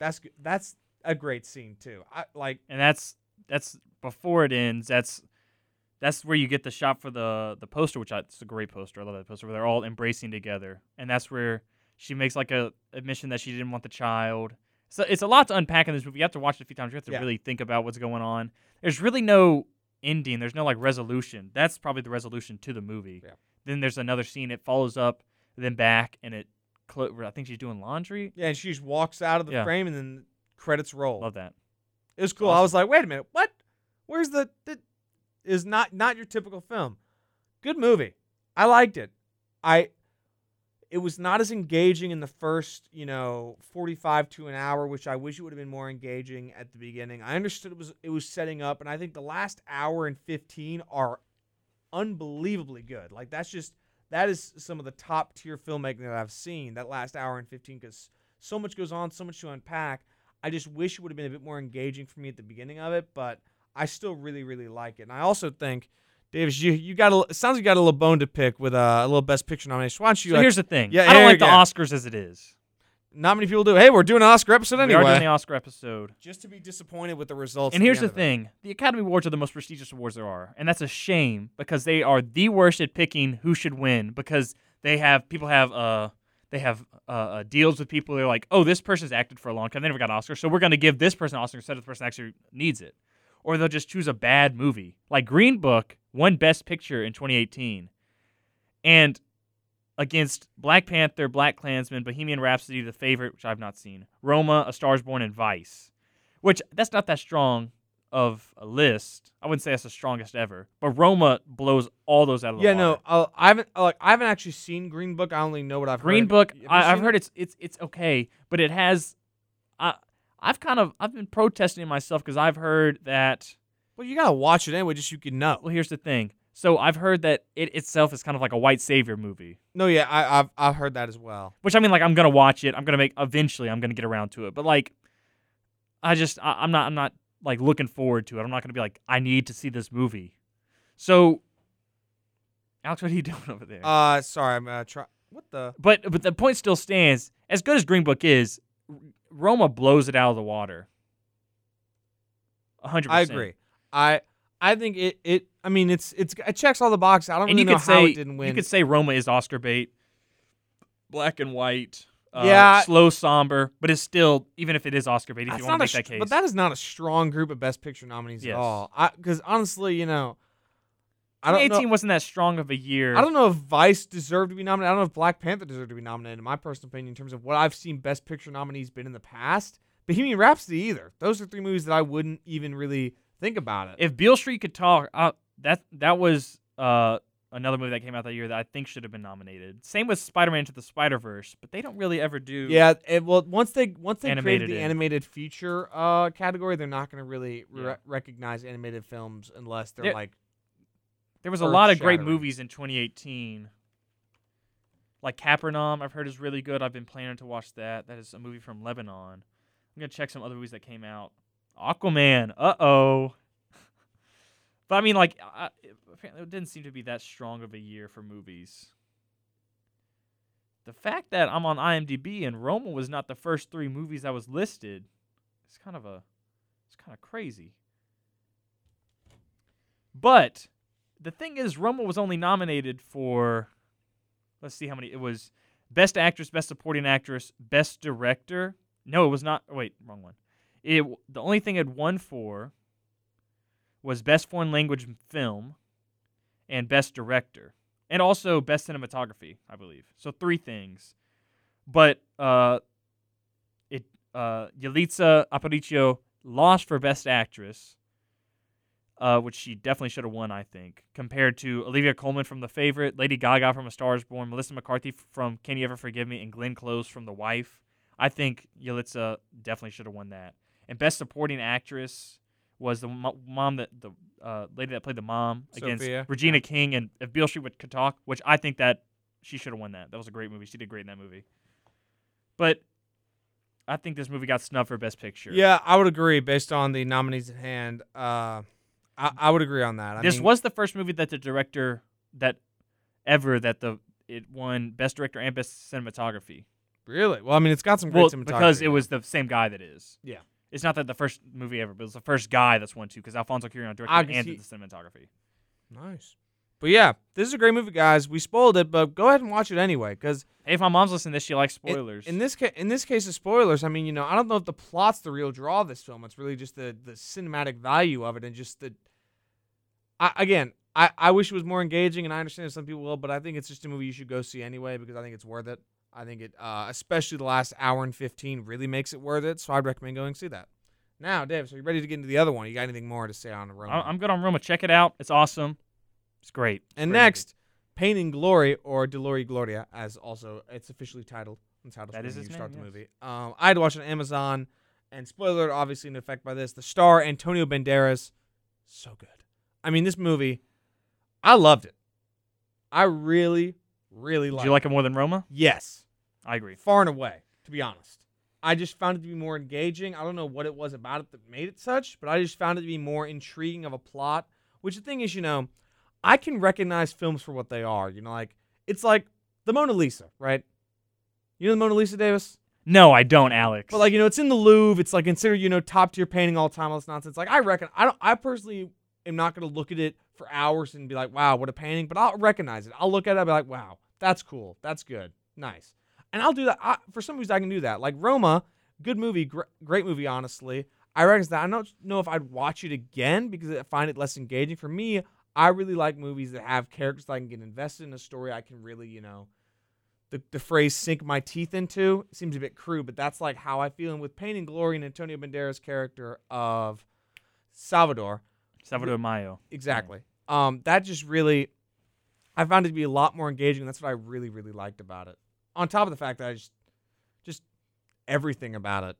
That's that's a great scene too. I like, and that's, that's before it ends. That's, that's where you get the shot for the, the poster, which I, it's a great poster. I love that poster where they're all embracing together. And that's where she makes like a admission that she didn't want the child. So it's a lot to unpack in this movie. You have to watch it a few times. You have to yeah. really think about what's going on. There's really no ending. There's no like resolution. That's probably the resolution to the movie. Yeah. Then there's another scene. It follows up, then back, and it. Cl- I think she's doing laundry. Yeah, and she just walks out of the yeah. frame, and then credits roll. Love that. It was cool. Awesome. I was like, wait a minute, what? Where's the? the is not not your typical film. Good movie. I liked it. I. It was not as engaging in the first, you know, forty-five to an hour, which I wish it would have been more engaging at the beginning. I understood it was it was setting up, and I think the last hour and fifteen are unbelievably good. Like, that's just, that is some of the top-tier filmmaking that I've seen, that last hour and fifteen, because so much goes on, so much to unpack. I just wish it would have been a bit more engaging for me at the beginning of it, but I still really, really like it. And I also think, Davis, you, you got a, it sounds like you got a little bone to pick with a, a little Best Picture nomination. Why don't you, so like, here's the thing. Yeah, I don't like the Oscars as it is. Not many people do. Hey, we're doing an Oscar episode anyway. We are doing the Oscar episode. Just to be disappointed with the results. And here's the, the thing. The Academy Awards are the most prestigious awards there are, and that's a shame because they are the worst at picking who should win, because they have people have uh they have uh, uh deals with people. They're like, oh, this person's acted for a long time. They never got an Oscar, so we're going to give this person an Oscar instead of the person that actually needs it. Or they'll just choose a bad movie. Like Green Book won Best Picture in twenty eighteen. And against Black Panther, Black Klansman, Bohemian Rhapsody, The Favorite, which I've not seen, Roma, A Star Is Born, and Vice. Which, that's not that strong of a list. I wouldn't say that's the strongest ever. But Roma blows all those out of the yeah, water. Yeah, no, I'll, I haven't like I haven't actually seen Green Book. I only know what I've Green heard. Green Book, I, I've heard it? it's it's it's okay, but it has... I, I've kind of I've been protesting myself because I've heard that. Well, you gotta watch it anyway, just you can know. Well, here's the thing. So I've heard that it itself is kind of like a white savior movie. No, yeah, I, I've I've heard that as well. Which I mean, like I'm gonna watch it. I'm gonna make eventually. I'm gonna get around to it. But like, I just I, I'm not I'm not like looking forward to it. I'm not gonna be like I need to see this movie. So, Alex, what are you doing over there? Uh, sorry, I'm uh, try. What the? But but the point still stands. As good as Green Book is, Roma blows it out of the water. one hundred percent. I agree. I I think it, it I mean it's it's it checks all the boxes. I don't and really you know could how say, it didn't win. You could say Roma is Oscar bait. Black and white. Uh, yeah. Slow, somber, but it's still, even if it is Oscar bait, if you want to make that case. But that is not a strong group of Best Picture nominees yes. at all. I, 'cause honestly, you know, I don't eighteen know. Wasn't that strong of a year. I don't know if Vice deserved to be nominated. I don't know if Black Panther deserved to be nominated, in my personal opinion, in terms of what I've seen Best Picture nominees been in the past. Bohemian Rhapsody either. Those are three movies that I wouldn't even really think about it. If Beale Street Could Talk, uh, that that was uh, another movie that came out that year that I think should have been nominated. Same with Spider-Man Into the Spider-Verse, but they don't really ever do. Yeah, it, well, once they once they created the it. animated feature uh, category, they're not going to really yeah. re- recognize animated films unless they're there, like. There was a lot of great movies in twenty eighteen. Like Capernaum, I've heard is really good. I've been planning to watch that. That is a movie from Lebanon. I'm going to check some other movies that came out. Aquaman, uh-oh. But, I mean, like, I, it didn't seem to be that strong of a year for movies. The fact that I'm on IMDb and Roma was not the first three movies that was listed, it's kind of a, it's kind of crazy. But the thing is, Roma was only nominated for, let's see how many, it was Best Actress, Best Supporting Actress, Best Director. No, it was not. Wait, wrong one. It the only thing it won for was Best Foreign Language Film and Best Director, and also Best Cinematography, I believe. So three things. But uh, it uh, Yalitza Aparicio lost for Best Actress, uh, which she definitely should have won, I think, compared to Olivia Colman from The Favourite, Lady Gaga from A Star Is Born, Melissa McCarthy from Can You Ever Forgive Me, and Glenn Close from The Wife. I think Yalitza definitely should have won that. And Best Supporting Actress was the mom that the uh, lady that played the mom Sophia. against Regina yeah. King and If Beale Street Could Talk, which I think that she should have won that. That was a great movie. She did great in that movie. But I think this movie got snubbed for Best Picture. Yeah, I would agree based on the nominees at hand. Uh, I, I would agree on that. I this mean, was the first movie that the director that ever that the it won Best Director and Best Cinematography. Really? Well, I mean, it's got some great well, cinematography. Because it was the same guy that is. Yeah. It's not that the first movie ever, but it was the first guy that's won, too, because Alfonso Cuarón directed Obviously. and did the cinematography. Nice. But, yeah, this is a great movie, guys. We spoiled it, but go ahead and watch it anyway. Because hey, if my mom's listening to this, she likes spoilers. In, in, this ca- in this case of spoilers, I mean, you know, I don't know if the plot's the real draw of this film. It's really just the, the cinematic value of it and just the I, – again – I, I wish it was more engaging, and I understand some people will, but I think it's just a movie you should go see anyway because I think it's worth it. I think it, uh, especially the last hour and fifteen, really makes it worth it, so I'd recommend going see that. Now, Dave, so you ready to get into the other one? You got anything more to say on Roma? I'm good on Roma. Check it out. It's awesome. It's great. It's and great next, movie. Pain and Glory, or Dolor y Gloria, as also it's officially titled. The title that is his name, start yes. the movie. Um, I had to watch it on Amazon, and spoiler alert, obviously in effect by this. The star, Antonio Banderas, so good. I mean, this movie... I loved it. I really, really liked it. Did you like it more than Roma? Yes. I agree. Far and away, to be honest. I just found it to be more engaging. I don't know what it was about it that made it such, but I just found it to be more intriguing of a plot, which the thing is, you know, I can recognize films for what they are. You know, like, it's like the Mona Lisa, right? You know the Mona Lisa, Davis? No, I don't, Alex. But, like, you know, it's in the Louvre. It's, like, considered, you know, top-tier painting all the time, all this nonsense. Like, I reckon, I don't, I personally am not going to look at it for hours and be like, wow, what a painting, but I'll recognize it. I'll look at it and be like, wow, that's cool. That's good. Nice. And I'll do that. I, for some reason, I can do that. Like Roma, good movie, gr- great movie, honestly. I recognize that. I don't know if I'd watch it again because I find it less engaging. For me, I really like movies that have characters that I can get invested in, a story I can really, you know, the, the phrase sink my teeth into. It seems a bit crude, but that's like how I feel. And with Pain and Glory and Antonio Banderas' character of Salvador, Salvador Mayo. Exactly. Yeah. Um, that just really, I found it to be a lot more engaging. That's what I really, really liked about it. On top of the fact that I just, just everything about it.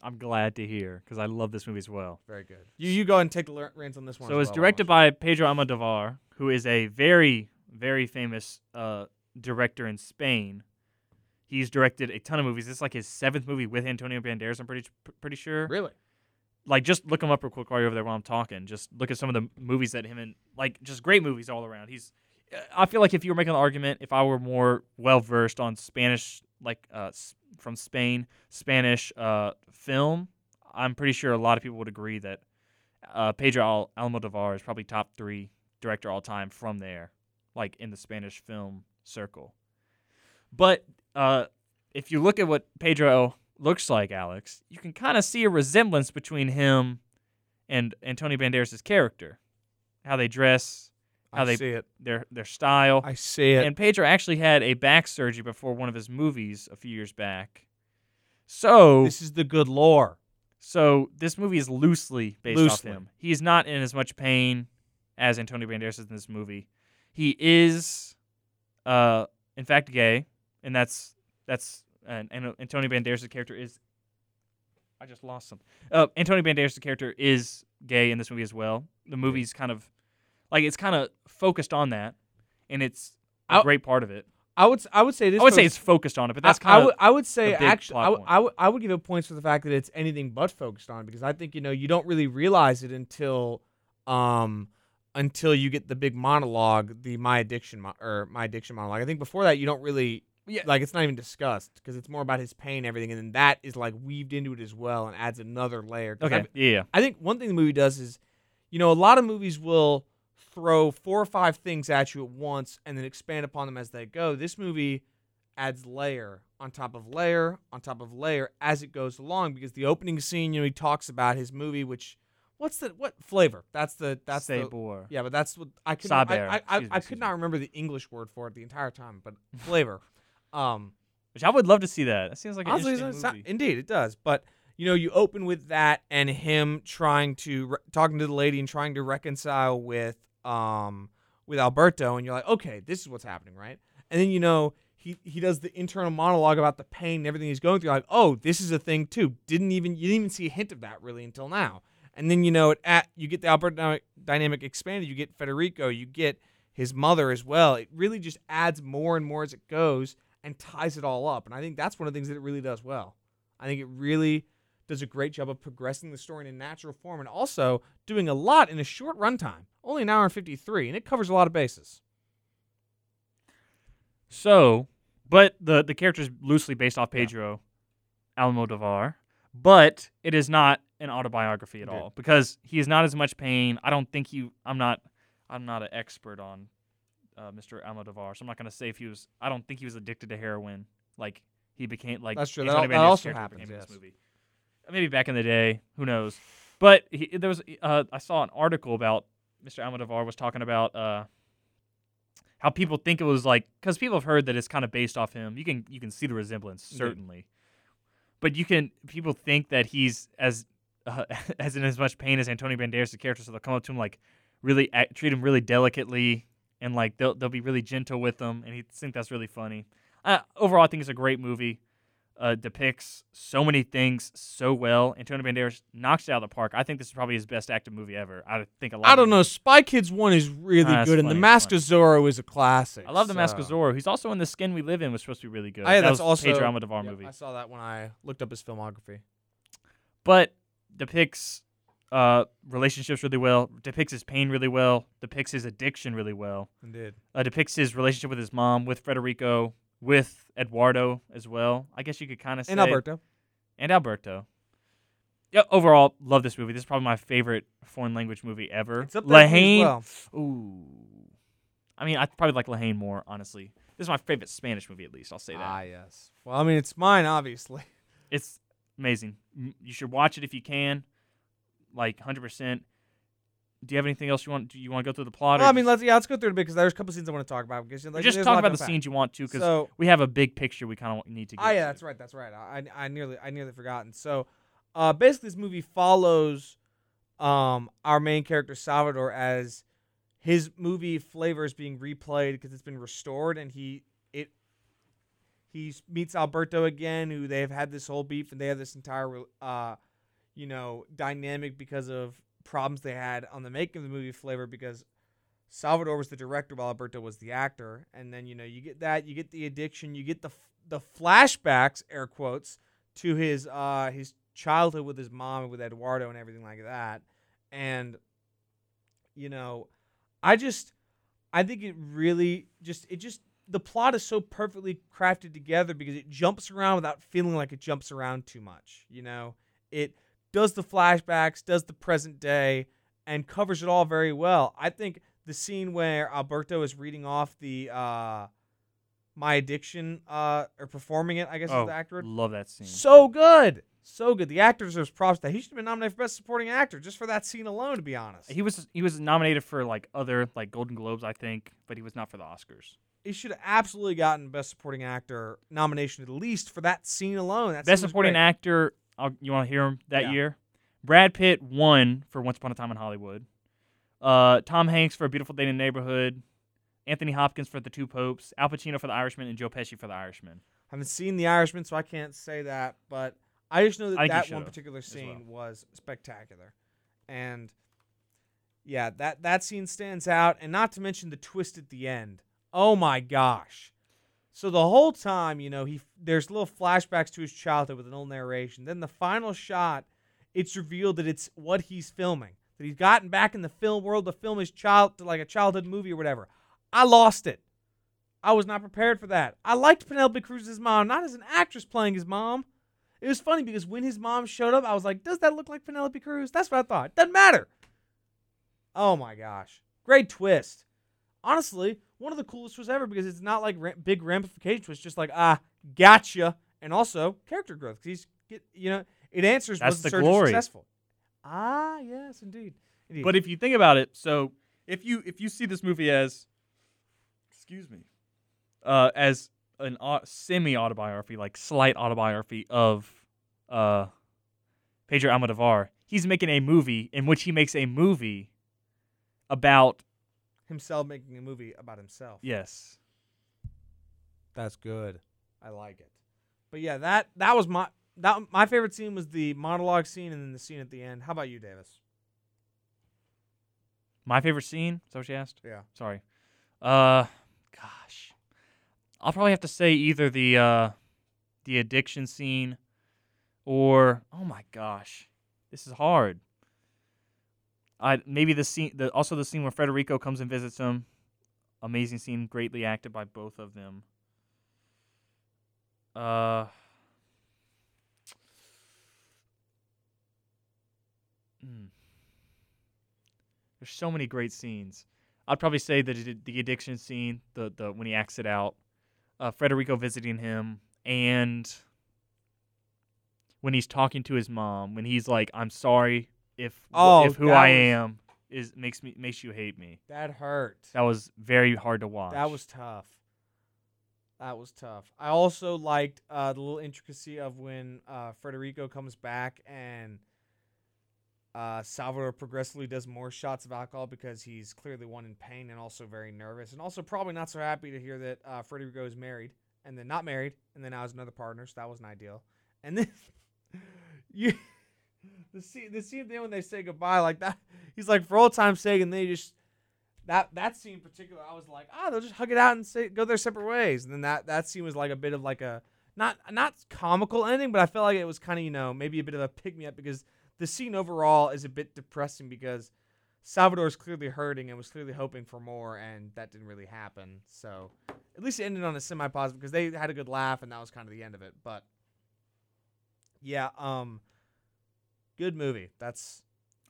I'm glad to hear because I love this movie as well. Very good. You you go ahead and take the reins on this one. So it's well, directed almost. by Pedro Almodovar, who is a very, very famous uh, director in Spain. He's directed a ton of movies. This is like his seventh movie with Antonio Banderas, I'm pretty pretty sure. Really? Like, just look him up real quick while you're over there while I'm talking. Just look at some of the movies that him and, like, just great movies all around. He's, I feel like if you were making the argument, if I were more well-versed on Spanish, like, uh, from Spain, Spanish uh, film, I'm pretty sure a lot of people would agree that uh, Pedro Almodovar is probably top three director all time from there, like, in the Spanish film circle. But uh, if you look at what Pedro looks like, Alex, you can kind of see a resemblance between him and Antonio Banderas' character. How they dress, How I they, see it. Their their style. I see it. And Pedro actually had a back surgery before one of his movies a few years back. So this is the good lore. So this movie is loosely based loosely. off him. He's not in as much pain as Antonio Banderas is in this movie. He is, uh, in fact, gay, and that's that's uh, and Antonio Banderas' character is. I just lost some. Uh, Antonio Banderas' character is gay in this movie as well. The movie's kind of. Like, it's kind of focused on that, and it's a I, great part of it. I would I would say this. I would post, say it's focused on it, but that's kind I, of I would, I would say actually I would, I would I would give it points for the fact that it's anything but focused on, because I think you know you don't really realize it until um until you get the big monologue, the my addiction mo- or my addiction monologue. I think before that you don't really yeah. like it's not even discussed because it's more about his pain and everything, and then that is like weaved into it as well and adds another layer. Okay. I, yeah. I think one thing the movie does is, you know, a lot of movies will throw four or five things at you at once and then expand upon them as they go. This movie adds layer on top of layer on top of layer as it goes along, because the opening scene, you know, he talks about his movie, which what's the what flavor? That's the that's Sabor. the Sabor. Yeah, but that's what I could I I, I, me, I could not remember the English word for it the entire time, but flavor. um, which I would love to see that. That seems like an honestly, interesting movie. Not, indeed, it does. But you know, you open with that and him trying to re- talking to the lady and trying to reconcile with Um, with Alberto, and you're like, okay, this is what's happening, right? And then you know he he does the internal monologue about the pain and everything he's going through. You're like, oh, this is a thing too. Didn't even you didn't even see a hint of that really until now. And then you know it at you get the Alberto dynamic expanded. You get Federico. You get his mother as well. It really just adds more and more as it goes and ties it all up. And I think that's one of the things that it really does well. I think it really does a great job of progressing the story in a natural form, and also doing a lot in a short runtime, only an hour and fifty-three, and it covers a lot of bases. So, but the, the character is loosely based off Pedro yeah. Almodovar, but it is not an autobiography at Dude. all, because he is not as much pain. I don't think he, I'm not, I'm not an expert on uh, Mister Almodovar, so I'm not going to say if he was, I don't think he was addicted to heroin. Like, he became, like, that's true. That, that also happens, yes. in this movie. Maybe back in the day, who knows? But he, there was, uh, I saw an article about Mister Almodovar was talking about uh, how people think it was like, because people have heard that it's kind of based off him. You can you can see the resemblance certainly, yeah. but you can people think that he's as uh, as in as much pain as Antonio Banderas' character, so they'll come up to him like really act, treat him really delicately, and like they'll they'll be really gentle with him, and he think that's really funny. Uh, overall, I think it's a great movie. Uh, depicts so many things so well. Antonio Banderas knocks it out of the park. I think this is probably his best acting movie ever. I think a lot. I don't know. Spy Kids one is really ah, good, and funny, The Mask funny. of Zorro is a classic. I love so. The Mask of Zorro. He's also in The Skin We Live In, was supposed to be really good. Oh, yeah, that that's was also Pedro Almodovar yeah, movie. I saw that when I looked up his filmography. But depicts uh, relationships really well. Depicts his pain really well. Depicts his addiction really well. Indeed. Uh, depicts his relationship with his mom, with Federico, with Eduardo as well. I guess you could kind of say. And Alberto. And Alberto. Yeah, overall, love this movie. This is probably my favorite foreign language movie ever. It's up there La Haine. As well. Ooh. I mean, I probably like La Haine more, honestly. This is my favorite Spanish movie, at least. I'll say that. Ah, yes. Well, I mean, it's mine, obviously. It's amazing. You should watch it if you can. Like, one hundred percent. Do you have anything else you want? Do you want to go through the plot? Well, I mean, let's yeah, let's go through it a bit, because there's a couple scenes I want to talk about. Because, you know, like, just talk about the scenes you want to, because so, we have a big picture we kind of need to. get Ah, yeah, to. that's right, that's right. I I nearly I nearly forgotten. So, uh, basically, this movie follows, um, our main character Salvador as his movie Flavor is being replayed because it's been restored, and he it he meets Alberto again, who they have had this whole beef, and they have this entire uh, you know, dynamic because of problems they had on the making of the movie Flavor, because Salvador was the director while Alberto was the actor. And then, you know, you get that, you get the addiction, you get the the flashbacks, air quotes, to his uh his childhood with his mom and with Eduardo and everything like that. And, you know, I just I think it really just it just the plot is so perfectly crafted together, because it jumps around without feeling like it jumps around too much. You know, it does the flashbacks, does the present day, and covers it all very well. I think the scene where Alberto is reading off the uh, My Addiction, uh, or performing it, I guess oh, is the accurate. Love that scene. So good. So good. The actors are props that he should have been nominated for Best Supporting Actor just for that scene alone, to be honest. He was he was nominated for like other like Golden Globes, I think, but he was not for the Oscars. He should have absolutely gotten Best Supporting Actor nomination at least for that scene alone. That Best scene Supporting great. Actor, I'll, you want to hear him that yeah. year? Brad Pitt won for Once Upon a Time in Hollywood. Uh, Tom Hanks for A Beautiful Day in the Neighborhood. Anthony Hopkins for The Two Popes. Al Pacino for The Irishman, and Joe Pesci for The Irishman. I haven't seen The Irishman, so I can't say that, but I just know that that one particular scene well. was spectacular. And, yeah, that, that scene stands out. And not to mention the twist at the end. Oh, my gosh. So the whole time, you know, he there's little flashbacks to his childhood with an old narration. Then the final shot, it's revealed that it's what he's filming. That he's gotten back in the film world to film his child, like a childhood movie or whatever. I lost it. I was not prepared for that. I liked Penelope Cruz's mom, not as an actress playing his mom. It was funny because when his mom showed up, I was like, does that look like Penelope Cruz? That's what I thought. It doesn't matter. Oh, my gosh. Great twist. Honestly, one of the coolest twists ever because it's not like ra- big ramifications. It's just like, ah, gotcha. And also character growth. He's, get, you know, it answers That's was the, the glory. Successful. Ah, yes, indeed. indeed. But if you think about it, so if you if you see this movie as, excuse me, uh, as an au- semi-autobiography, like slight autobiography of uh, Pedro Almodovar, he's making a movie in which he makes a movie about himself making a movie about himself. Yes. That's good. I like it. But yeah, that that was my that my favorite scene was the monologue scene and then the scene at the end. How about you, Davis? My favorite scene? Is that what you asked? Yeah. Sorry. Uh, gosh. I'll probably have to say either the uh, the addiction scene or, oh my gosh, this is hard. I, maybe the scene, the, also the scene where Federico comes and visits him. Amazing scene, greatly acted by both of them. Uh, mm. There's so many great scenes. I'd probably say the the addiction scene, the the when he acts it out, uh, Federico visiting him, and when he's talking to his mom, when he's like, "I'm sorry." If oh, if who I am is makes me makes you hate me. That hurt. That was very hard to watch. That was tough. That was tough. I also liked uh, the little intricacy of when uh, Federico comes back and uh, Salvador progressively does more shots of alcohol because he's clearly one in pain and also very nervous and also probably not so happy to hear that uh, Federico is married and then not married and then now has another partner, so that wasn't ideal. And then you. The scene, the scene there when they say goodbye, like that, he's like for all time's sake, and they just that that scene in particular, I was like, ah, oh, they'll just hug it out and say go their separate ways. And then that, that scene was like a bit of like a not not comical ending, but I felt like it was kind of you know maybe a bit of a pick me up because the scene overall is a bit depressing because Salvador's clearly hurting and was clearly hoping for more, and that didn't really happen. So at least it ended on a semi positive because they had a good laugh, and that was kind of the end of it. But yeah, um. Good movie. That's,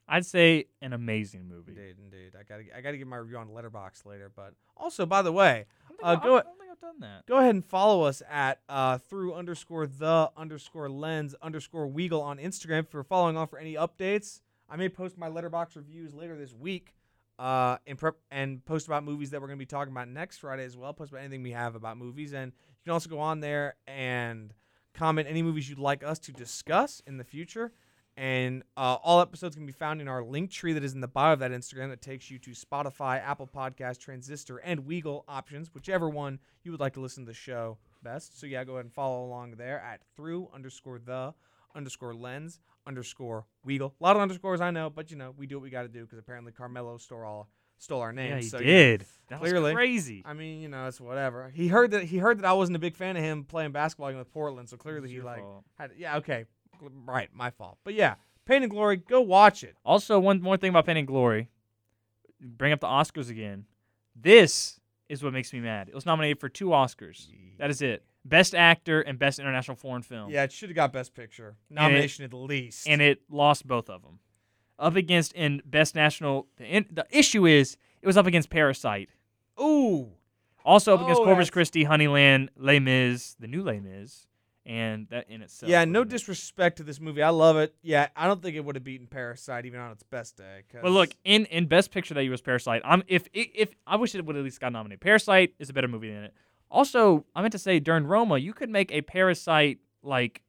I'd say, an amazing movie. Indeed, indeed. I gotta, I gotta give my review on Letterboxd later. But also, by the way, I don't think, uh, I, go, I don't think I've done that. Go ahead and follow us at uh, through underscore the underscore lens underscore Weagle on Instagram if you're following on for any updates. I may post my Letterboxd reviews later this week, uh, and prep and post about movies that we're gonna be talking about next Friday as well. Post about anything we have about movies, and you can also go on there and comment any movies you'd like us to discuss in the future. And uh, all episodes can be found in our link tree that is in the bio of that Instagram that takes you to Spotify, Apple Podcasts, Transistor, and Weagle options, whichever one you would like to listen to the show best. So, yeah, go ahead and follow along there at through underscore the underscore lens underscore Weagle. A lot of underscores, I know, but, you know, we do what we got to do because apparently Carmelo stole, all, stole our name. Yeah, he so, did. You know, that clearly, was crazy. I mean, you know, it's whatever. He heard that he heard that I wasn't a big fan of him playing basketball with Portland, so clearly he, like, had, yeah, okay. Right, my fault. But yeah, Pain and Glory, go watch it. Also, one more thing about Pain and Glory. Bring up the Oscars again. This is what makes me mad. It was nominated for two Oscars. That is it. Best Actor and Best International Foreign Film. Yeah, it should have got Best Picture. Nomination it, at least. And it lost both of them. Up against in Best National... The, in, the issue is, it was up against Parasite. Ooh! Also up oh, against Corpus Christi, Honeyland, Les Mis, the new Les Mis, And that in itself. Yeah, no disrespect to this movie. I love it. Yeah, I don't think it would have beaten Parasite even on its best day. Cause... But look, in, in Best Picture that year was Parasite. I'm if if I wish it would at least got nominated. Parasite is a better movie than it. Also, I meant to say during Roma, you could make a Parasite like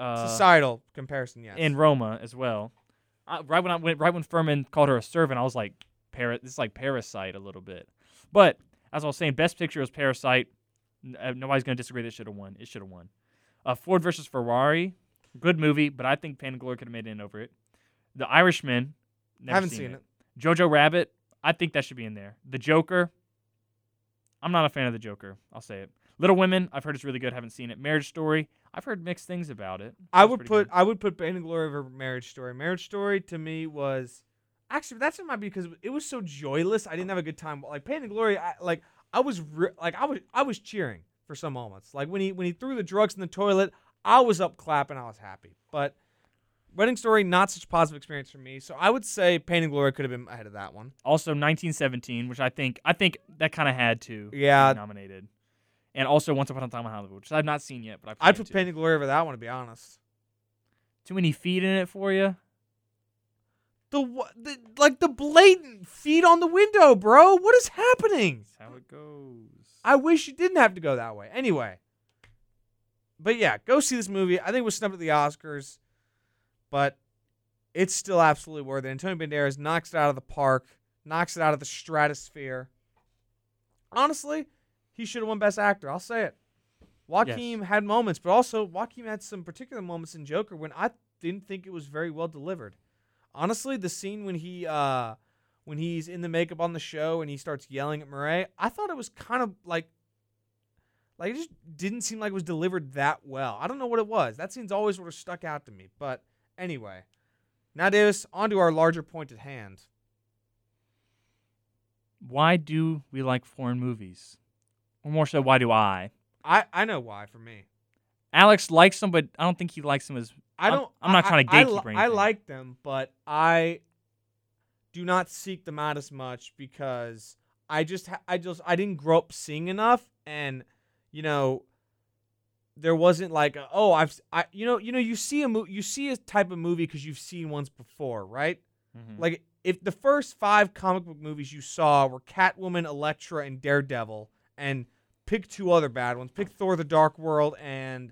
uh, societal comparison. Yes, in Roma as well. I, right when I went, right when Furman called her a servant, I was like, "Para, this is like Parasite a little bit." But as I was saying, Best Picture was Parasite. Nobody's going to disagree that it should have won. It should have won. Uh, Ford versus Ferrari, good movie, but I think Pain and Glory could have made it in over it. The Irishman, never I haven't seen, seen it. it. Jojo Rabbit, I think that should be in there. The Joker, I'm not a fan of The Joker. I'll say it. Little Women, I've heard it's really good. Haven't seen it. Marriage Story, I've heard mixed things about it. I would put good. I would put Pain and Glory over Marriage Story. Marriage Story to me was actually that's what it might be because it was so joyless. I didn't have a good time. Like Pain and Glory, I, like. I was re- like I was I was cheering for some moments. Like when he when he threw the drugs in the toilet, I was up clapping. I was happy. But Wedding Story, not such a positive experience for me. So I would say Pain and Glory could have been ahead of that one. Also, nineteen seventeen, which I think I think that kind of had to yeah. be nominated. And also Once Upon a Time in Hollywood, which I've not seen yet, but I I'd put to. Pain and Glory over that one to be honest. Too many feet in it for you. The, the like the blatant feet on the window, bro. What is happening? That's how it goes. I wish it didn't have to go that way. Anyway, but yeah, go see this movie. I think it was snubbed at the Oscars, but it's still absolutely worth it. Antonio Banderas knocks it out of the park, knocks it out of the stratosphere. Honestly, he should have won Best Actor. I'll say it. Joaquin yes. had moments, but also Joaquin had some particular moments in Joker when I didn't think it was very well delivered. Honestly, the scene when he uh, when he's in the makeup on the show and he starts yelling at Murray, I thought it was kind of like, like it just didn't seem like it was delivered that well. I don't know what it was. That scene's always sort of stuck out to me. But anyway, now Davis, on to our larger point at hand. Why do we like foreign movies? Or more so, why do I? I, I know why for me. Alex likes them, but I don't think he likes them as I don't. I'm, I'm not I, trying to gatekeep. I, I, I like them, but I do not seek them out as much because I just, I just, I didn't grow up seeing enough, and you know, there wasn't like, a, oh, I've, I, you know, you know, you see a mo- you see a type of movie because you've seen ones before, right? Mm-hmm. Like if the first five comic book movies you saw were Catwoman, Elektra, and Daredevil, and pick two other bad ones, pick Thor: The Dark World and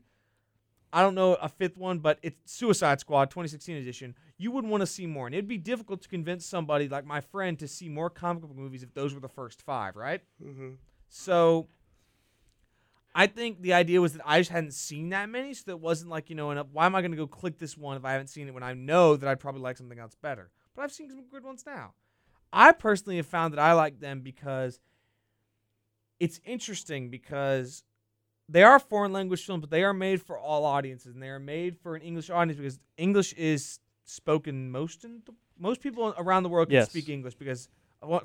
I don't know a fifth one, but it's Suicide Squad twenty sixteen edition. You would want to see more, and it'd be difficult to convince somebody like my friend to see more comic book movies if those were the first five, right? Mm-hmm. So I think the idea was that I just hadn't seen that many, so that wasn't like, you know, and why am I going to go click this one if I haven't seen it when I know that I'd probably like something else better? But I've seen some good ones now. I personally have found that I like them because it's interesting because they are foreign language films, but they are made for all audiences, and they are made for an English audience because English is spoken most in the, most people around the world can yes. speak English because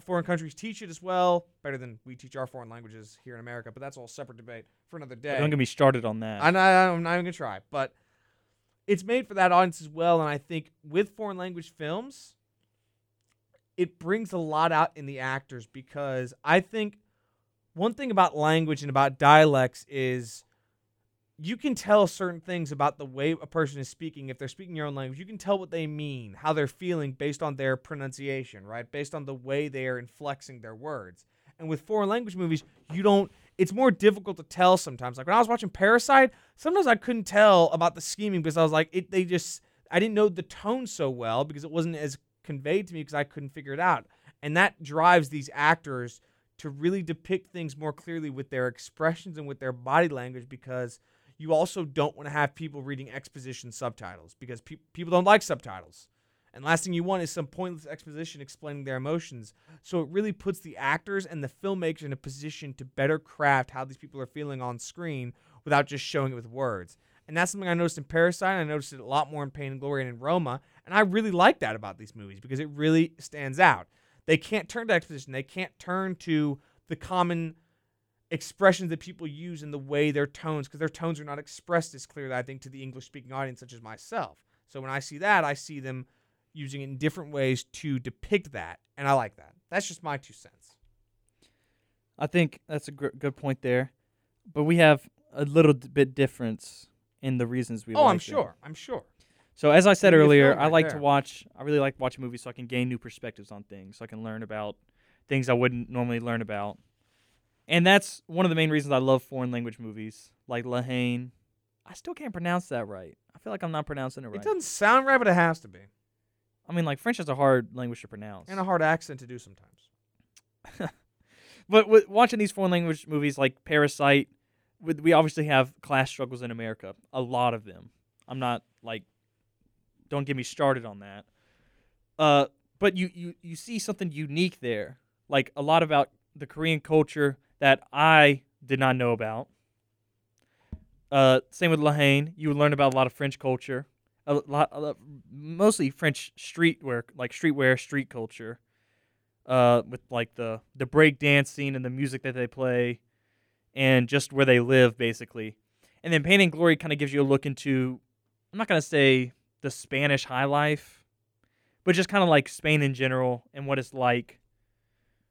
foreign countries teach it as well, better than we teach our foreign languages here in America. But that's all a separate debate for another day. Don't get me started on that. I'm not, I'm not even gonna try, but it's made for that audience as well. And I think with foreign language films, it brings a lot out in the actors because I think. One thing about language and about dialects is you can tell certain things about the way a person is speaking. If they're speaking your own language, you can tell what they mean, how they're feeling based on their pronunciation, right? Based on the way they are inflexing their words. And with foreign language movies, you don't, it's more difficult to tell sometimes. Like when I was watching Parasite, sometimes I couldn't tell about the scheming because I was like, it, they just, I didn't know the tone so well because it wasn't as conveyed to me because I couldn't figure it out. And that drives these actors to really depict things more clearly with their expressions and with their body language because you also don't want to have people reading exposition subtitles because pe- people don't like subtitles. And last thing you want is some pointless exposition explaining their emotions. So it really puts the actors and the filmmakers in a position to better craft how these people are feeling on screen without just showing it with words. And that's something I noticed in Parasite. I noticed it a lot more in Pain and Glory and in Roma. And I really like that about these movies because it really stands out. They can't turn to exposition. They can't turn to the common expressions that people use in the way their tones, because their tones are not expressed as clearly, I think, to the English-speaking audience, such as myself. So when I see that, I see them using it in different ways to depict that, and I like that. That's just my two cents. I think that's a gr- good point there, but we have a little bit difference in the reasons we. Oh, I'm sure. It. I'm sure. So as I said earlier, I like there. to watch. I really like to watch movies so I can gain new perspectives on things. So I can learn about things I wouldn't normally learn about. And that's one of the main reasons I love foreign language movies like La Haine. I still can't pronounce that right. I feel like I'm not pronouncing it right. It doesn't sound right, but it has to be. I mean, like, French is a hard language to pronounce. And a hard accent to do sometimes. But with watching these foreign language movies like Parasite, we obviously have class struggles in America. A lot of them. I'm not, like, don't get me started on that. Uh, but you, you, you see something unique there. Like, a lot about the Korean culture that I did not know about. Uh, same with La Haine. You learn about a lot of French culture. A lot, a lot, mostly French streetwear, like streetwear, street culture, uh, with like the the break dancing and the music that they play, and just where they live basically. And then Pain and Glory kind of gives you a look into, I'm not gonna say the Spanish high life, but just kind of like Spain in general and what it's like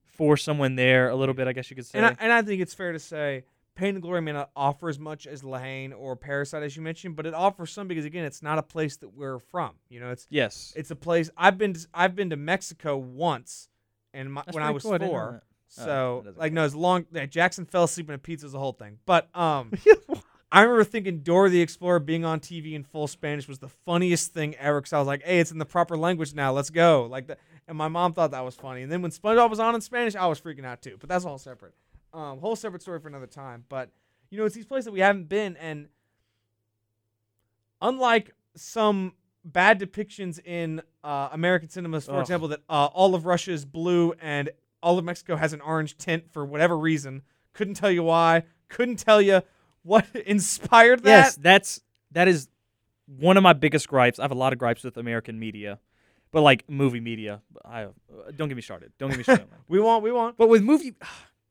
for someone there a little bit, I guess you could say. And I, and I think it's fair to say, Pain and Glory may not offer as much as La Haine or Parasite, as you mentioned, but it offers some because, again, it's not a place that we're from. You know, it's yes, it's a place. I've been to, I've been to Mexico once, and my, when I was cool. four. I so, oh, like, count. no, as long yeah, Jackson fell asleep in a pizza is the whole thing. But um, I remember thinking Dora the Explorer being on T V in full Spanish was the funniest thing ever. Because I was like, hey, it's in the proper language now. Let's go, like that. And my mom thought that was funny. And then when SpongeBob was on in Spanish, I was freaking out too. But that's all separate. Um, whole separate story for another time, but you know, it's these places that we haven't been, and unlike some bad depictions in uh, American cinemas, for Ugh. example, that uh, all of Russia is blue and all of Mexico has an orange tint for whatever reason, couldn't tell you why, couldn't tell you what inspired that. Yes, that's that is one of my biggest gripes. I have a lot of gripes with American media. But like movie media, I uh, don't get me started. Don't get me started. we won't, we won't. But with movie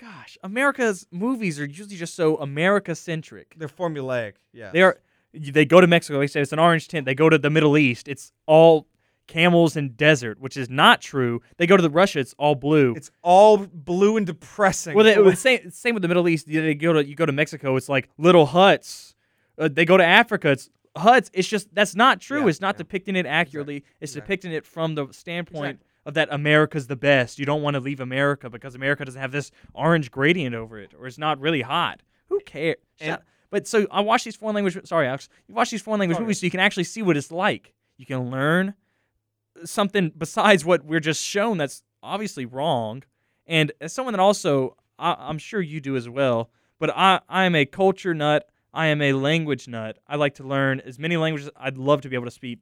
Gosh, America's movies are usually just so America-centric. They're formulaic, yeah. They are. They go to Mexico, they say it's an orange tint. They go to the Middle East, it's all camels and desert, which is not true. They go to the Russia, it's all blue. It's all blue and depressing. Well, they, same, same with the Middle East. They go to, you go to Mexico, it's like little huts. Uh, they go to Africa, it's huts. It's just, that's not true. Yeah, it's not yeah. depicting it accurately. Exactly. It's exactly. depicting it from the standpoint exactly. of that America's the best. You don't want to leave America because America doesn't have this orange gradient over it, or it's not really hot. Who cares? And, but so I watch these foreign language... Sorry, Alex. You watch these foreign language sorry. movies so you can actually see what it's like. You can learn something besides what we're just shown that's obviously wrong. And as someone that also... I, I'm sure you do as well, but I, I am a culture nut. I am a language nut. I like to learn as many languages... I'd love to be able to speak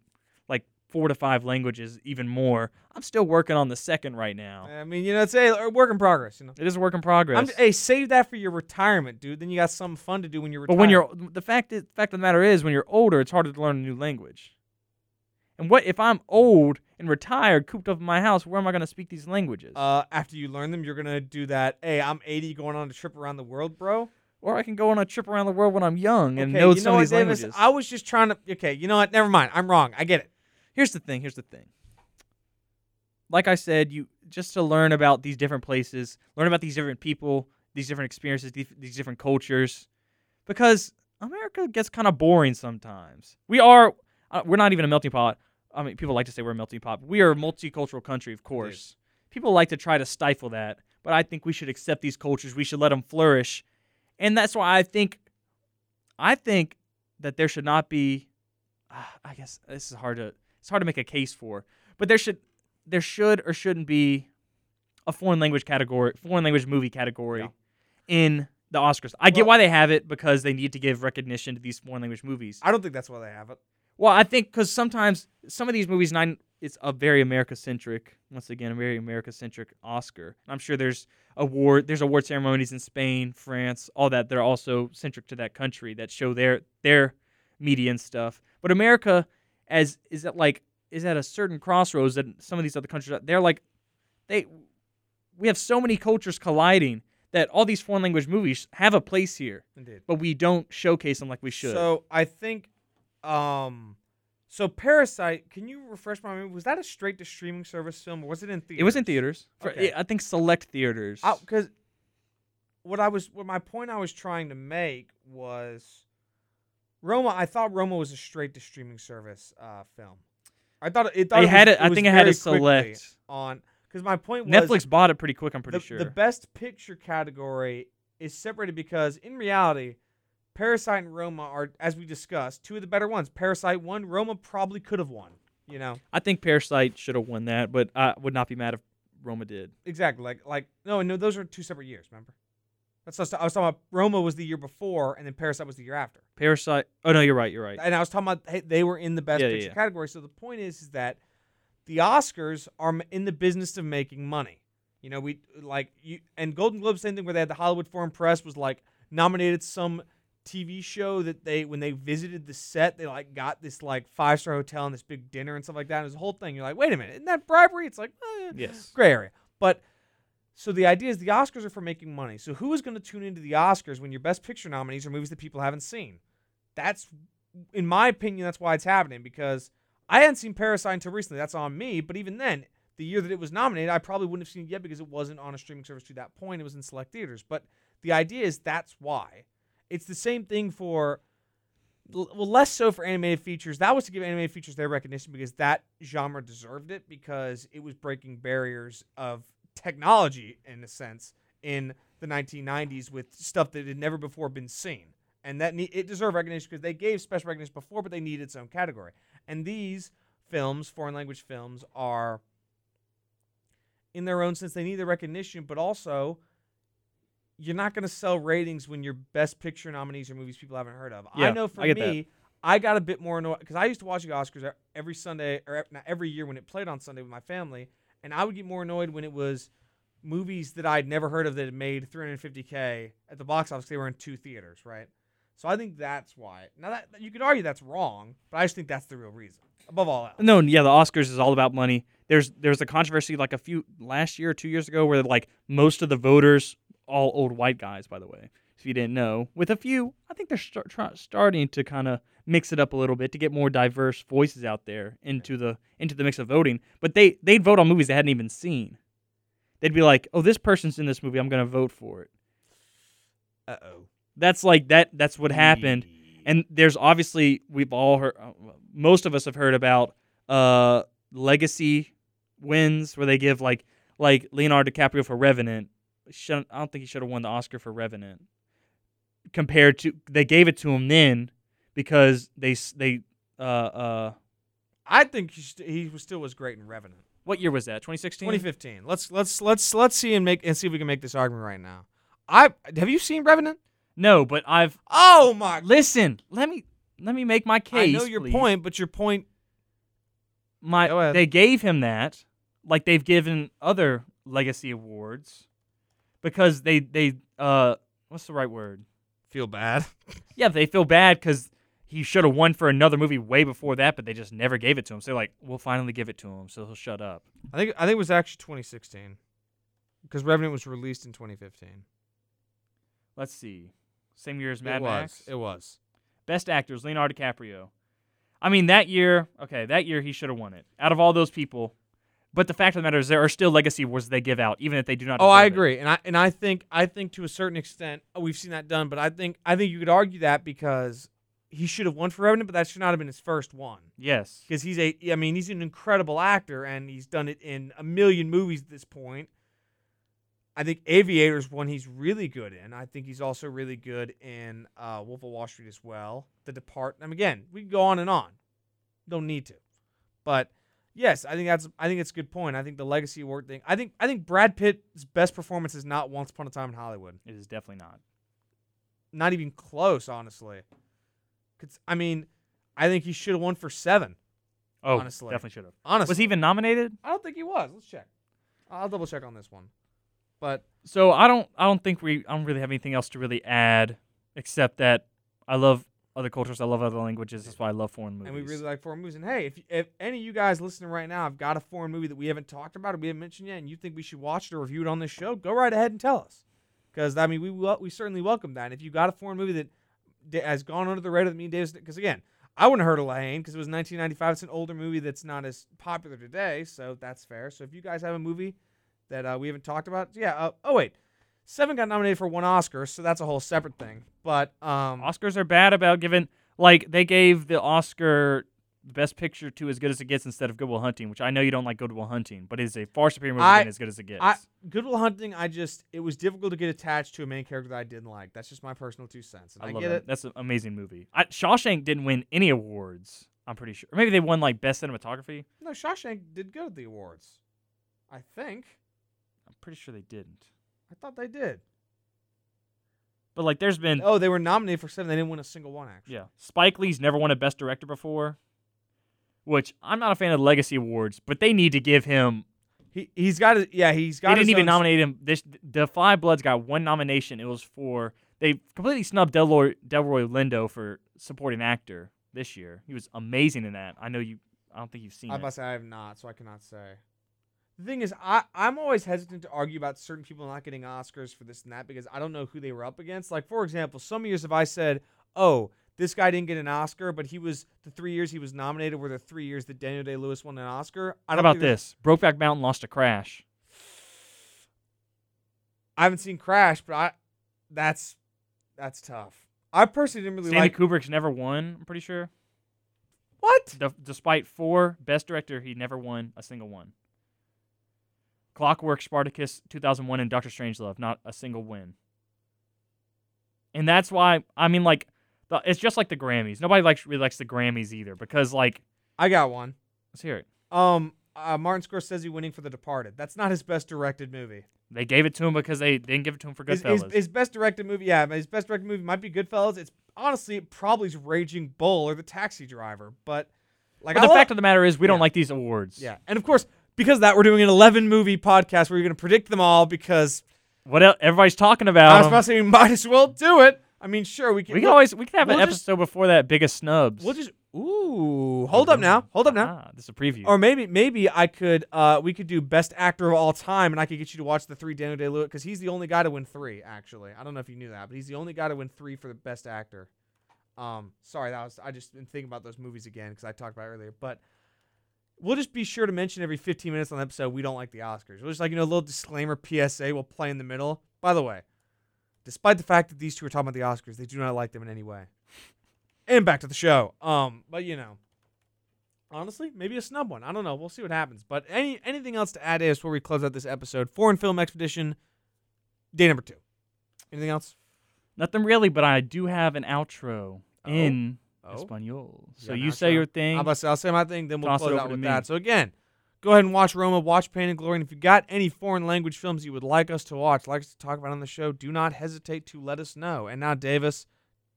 four to five languages, even more. I'm still working on the second right now. I mean, you know, it's a work in progress. You know, it is a work in progress. I'm, hey, save that for your retirement, dude. Then you got something fun to do when you're retired. But when you're the fact is, the fact of the matter is, when you're older, it's harder to learn a new language. And what if I'm old and retired, cooped up in my house? Where am I going to speak these languages? Uh, after you learn them, you're going to do that. Hey, I'm eighty, going on a trip around the world, bro. Or I can go on a trip around the world when I'm young and okay, know you some know of these what, languages. Davis, I was just trying to. Okay, you know what? Never mind. I'm wrong. I get it. Here's the thing, here's the thing. Like I said, you just to learn about these different places, learn about these different people, these different experiences, these, these different cultures, because America gets kind of boring sometimes. We are, uh, we're not even a melting pot. I mean, people like to say we're a melting pot. We are a multicultural country, of course. People like to try to stifle that, but I think we should accept these cultures. We should let them flourish. And that's why I think, I think that there should not be, uh, I guess this is hard to, It's hard to make a case for, but there should, there should or shouldn't be a foreign language category, foreign language movie category no. in the Oscars. I well, get why they have it because they need to give recognition to these foreign language movies. I don't think that's why they have it. Well, I think because sometimes some of these movies, nine, it's a very America-centric, once again, a very America-centric Oscar. I'm sure there's award, there's award ceremonies in Spain, France, all that. They're also centric to that country that show their their media and stuff. But America. As is that like is at a certain crossroads that some of these other countries they're like they we have so many cultures colliding that all these foreign language movies have a place here. Indeed. But we don't showcase them like we should. So I think um so Parasite, can you refresh my memory? Was that a straight to streaming service film or was it in theaters? It was in theaters. Okay. For, I think select theaters. I, cuz what I was what my point I was trying to make was Roma, I thought Roma was a straight to streaming service uh, film. I thought it. Thought it had. Was, a, I it think it had a select on because my point was Netflix bought it pretty quick. I'm pretty the, sure the best picture category is separated because in reality, Parasite and Roma are, as we discussed, two of the better ones. Parasite won. Roma probably could have won. You know, I think Parasite should have won that, but I would not be mad if Roma did. Exactly. Like, like no, no. Those are two separate years. Remember. That's what I was talking about. Roma was the year before, and then Parasite was the year after. Parasite. Oh, no, you're right. You're right. And I was talking about hey, they were in the best yeah, picture yeah, yeah. category. So the point is, is that the Oscars are in the business of making money. You know, we like you and Golden Globes, same thing where they had the Hollywood Foreign Press was like nominated some T V show that they, when they visited the set, they like got this like five star hotel and this big dinner and stuff like that. It was a whole thing. You're like, wait a minute, isn't that bribery? It's like, eh, yes, gray area. But so the idea is the Oscars are for making money. So who is going to tune into the Oscars when your Best Picture nominees are movies that people haven't seen? That's, in my opinion, that's why it's happening, because I hadn't seen Parasite until recently. That's on me. But even then, the year that it was nominated, I probably wouldn't have seen it yet because it wasn't on a streaming service to that point. It was in select theaters. But the idea is that's why. It's the same thing for, well, less so for animated features. That was to give animated features their recognition because that genre deserved it because it was breaking barriers of technology in a sense in the nineteen nineties with stuff that had never before been seen, and that ne- it deserved recognition because they gave special recognition before, but they needed its own category. And these films, foreign language films, are in their own sense, they need the recognition, but also you're not going to sell ratings when your Best Picture nominees are movies people haven't heard of. Yeah, I know for I me that. I got a bit more annoyed because I used to watch the Oscars every Sunday or not every year when it played on Sunday with my family. And I would get more annoyed when it was movies that I'd never heard of that had made three hundred fifty thousand at the box office. They were in two theaters, right? So I think that's why. Now, that you could argue that's wrong, but I just think that's the real reason, above all else. No, yeah, the Oscars is all about money. There's there's a controversy like a few last year or two years ago where like most of the voters, all old white guys, by the way, if you didn't know. With a few, I think they're start, try, starting to kind of mix it up a little bit to get more diverse voices out there into the into the mix of voting. But they, they'd vote on movies they hadn't even seen. They'd be like, oh, this person's in this movie. I'm going to vote for it. Uh-oh. That's like that. That's what happened. And there's obviously, we've all heard, most of us have heard about uh, legacy wins where they give like like Leonardo DiCaprio for Revenant. I don't think he should have won the Oscar for Revenant. Compared to, they gave it to him then because they they uh uh. I think he, st- he was still was great in Revenant. What year was that? twenty sixteen twenty fifteen Let's let's let's let's see and make and see if we can make this argument right now. I have you seen Revenant? No, but I've. Oh my! Listen, let me let me make my case. I know your please. point, but your point. My they gave him that, like they've given other legacy awards, because they they uh what's the right word? Feel bad. Yeah, they feel bad because he should have won for another movie way before that, but they just never gave it to him. So they're like, we'll finally give it to him, so he'll shut up. I think I think it was actually twenty sixteen because Revenant was released in twenty fifteen Let's see. Same year as Mad it was, Max? It was. Best actors, Leonardo DiCaprio. I mean, that year, okay, that year he should have won it. Out of all those people. But the fact of the matter is there are still legacy awards they give out, even if they do not. Oh, I agree, it. and I and I think I think to a certain extent oh, we've seen that done. But I think I think you could argue that because he should have won for Revenant, but that should not have been his first one. Yes, because he's a I mean he's an incredible actor, and he's done it in a million movies at this point. I think Aviator's one he's really good in. I think he's also really good in uh, Wolf of Wall Street as well. The Departed. I mean, again, we can go on and on. Don't need to, but. Yes, I think that's. I think it's a good point. I think the legacy award thing. I think. I think Brad Pitt's best performance is not Once Upon a Time in Hollywood. It is definitely not. Not even close, honestly. I mean, I think he should have won for Seven. Oh, honestly, definitely should have. Honestly, was he even nominated? I don't think he was. Let's check. I'll double check on this one. But so I don't. I don't think we. I don't really have anything else to really add, except that I love. Other cultures, I love other languages. That's why I love foreign movies. And we really like foreign movies. And hey, if if any of you guys listening right now have got a foreign movie that we haven't talked about or we haven't mentioned yet, and you think we should watch it or review it on this show, go right ahead and tell us. Because I mean, we we certainly welcome that. And if you got a foreign movie that has gone under the radar that me and Davis, because again, I wouldn't have heard of La Haine because it was nineteen ninety-five It's an older movie that's not as popular today, so that's fair. So if you guys have a movie that uh, we haven't talked about, yeah. Uh, oh wait. Seven got nominated for one Oscar, so that's a whole separate thing. But um, Oscars are bad about giving Like, they gave the Oscar Best Picture to As Good as It Gets instead of Good Will Hunting, which I know you don't like Good Will Hunting, but it is a far superior movie I, than As Good as It Gets. I, Good Will Hunting, I just, it was difficult to get attached to a main character that I didn't like. That's just my personal two cents. And I, I love get it. it. That's an amazing movie. I, Shawshank didn't win any awards, I'm pretty sure. Or maybe they won, like, Best Cinematography. No, Shawshank did go to the awards, I think. I'm pretty sure they didn't. I thought they did. But, like, there's been... Oh, they were nominated for seven. They didn't win a single one, actually. Yeah. Spike Lee's never won a Best Director before, which I'm not a fan of legacy awards, but they need to give him... He, he's got... A, yeah, he's got... They didn't even nominate him. This, the Five Bloods got one nomination. It was for... They completely snubbed Delroy, Delroy Lindo for supporting actor this year. He was amazing in that. I know you... I don't think you've seen I it. I must say I have not, so I cannot say. The thing is, I, I'm always hesitant to argue about certain people not getting Oscars for this and that because I don't know who they were up against. Like, for example, some years if I said, oh, this guy didn't get an Oscar, but he was the three years he was nominated were the three years that Daniel Day-Lewis won an Oscar. I don't How about this? Brokeback Mountain lost to Crash. I haven't seen Crash, but I that's that's tough. I personally didn't really Stanley like... Kubrick's never won, I'm pretty sure. What? D- despite four Best Director, he never won a single one. Clockwork, Spartacus, two thousand one, and Doctor Strangelove. Not a single win. And that's why, I mean, like, the, it's just like the Grammys. Nobody likes, really likes the Grammys either because, like... I got one. Let's hear it. Um, uh, Martin Scorsese winning for The Departed. That's not his best directed movie. They gave it to him because they didn't give it to him for Goodfellas. His, his, his best directed movie, yeah, his best directed movie might be Goodfellas. It's honestly, it probably is Raging Bull or The Taxi Driver, but... like, but the fact of the matter is we yeah. don't like these awards. Yeah, and of course... Because of that, we're doing an eleven-movie podcast where you're going to predict them all because... What else? Everybody's talking about I was about to say, we might as well do it. I mean, sure, we can... We can, we'll, always, we can have we'll an just, episode before that, Biggest Snubs. We'll just... Ooh. Hold up now. Hold up now. Ah, this is a preview. Or maybe maybe I could... Uh, we could do Best Actor of All Time, and I could get you to watch the three Daniel Day-Lewis, because he's the only guy to win three, actually. I don't know if you knew that, but he's the only guy to win three for the Best Actor. Um, Sorry, that was I just been thinking about those movies again, because I talked about it earlier, but... We'll just be sure to mention every fifteen minutes on the episode we don't like the Oscars. We'll just, like, you know, a little disclaimer P S A we'll play in the middle. By the way, despite the fact that these two are talking about the Oscars, they do not like them in any way. And back to the show. Um, but, you know, honestly, maybe a snub one. I don't know. We'll see what happens. But any anything else to add is before we close out this episode. Foreign Film Expedition, day number two. Anything else? Nothing really, but I do have an outro oh. in... Oh. Espanol. So yeah, you say your thing. I'll say, I'll say my thing, then we'll close out with that. So again, go ahead and watch Roma, watch Pain and Glory, and if you've got any foreign language films you would like us to watch, like us to talk about on the show, do not hesitate to let us know. And now, Davis,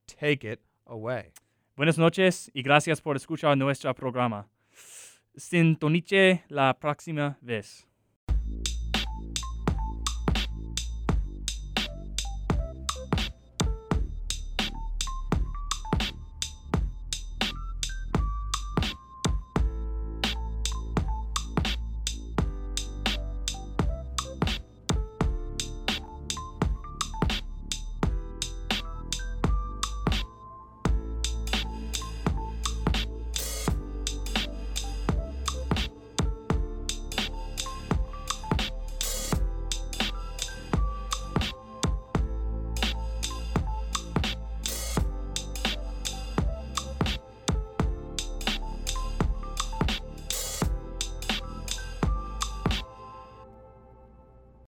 take it away. Buenas noches y gracias por escuchar nuestro programa. Sintonice la próxima vez.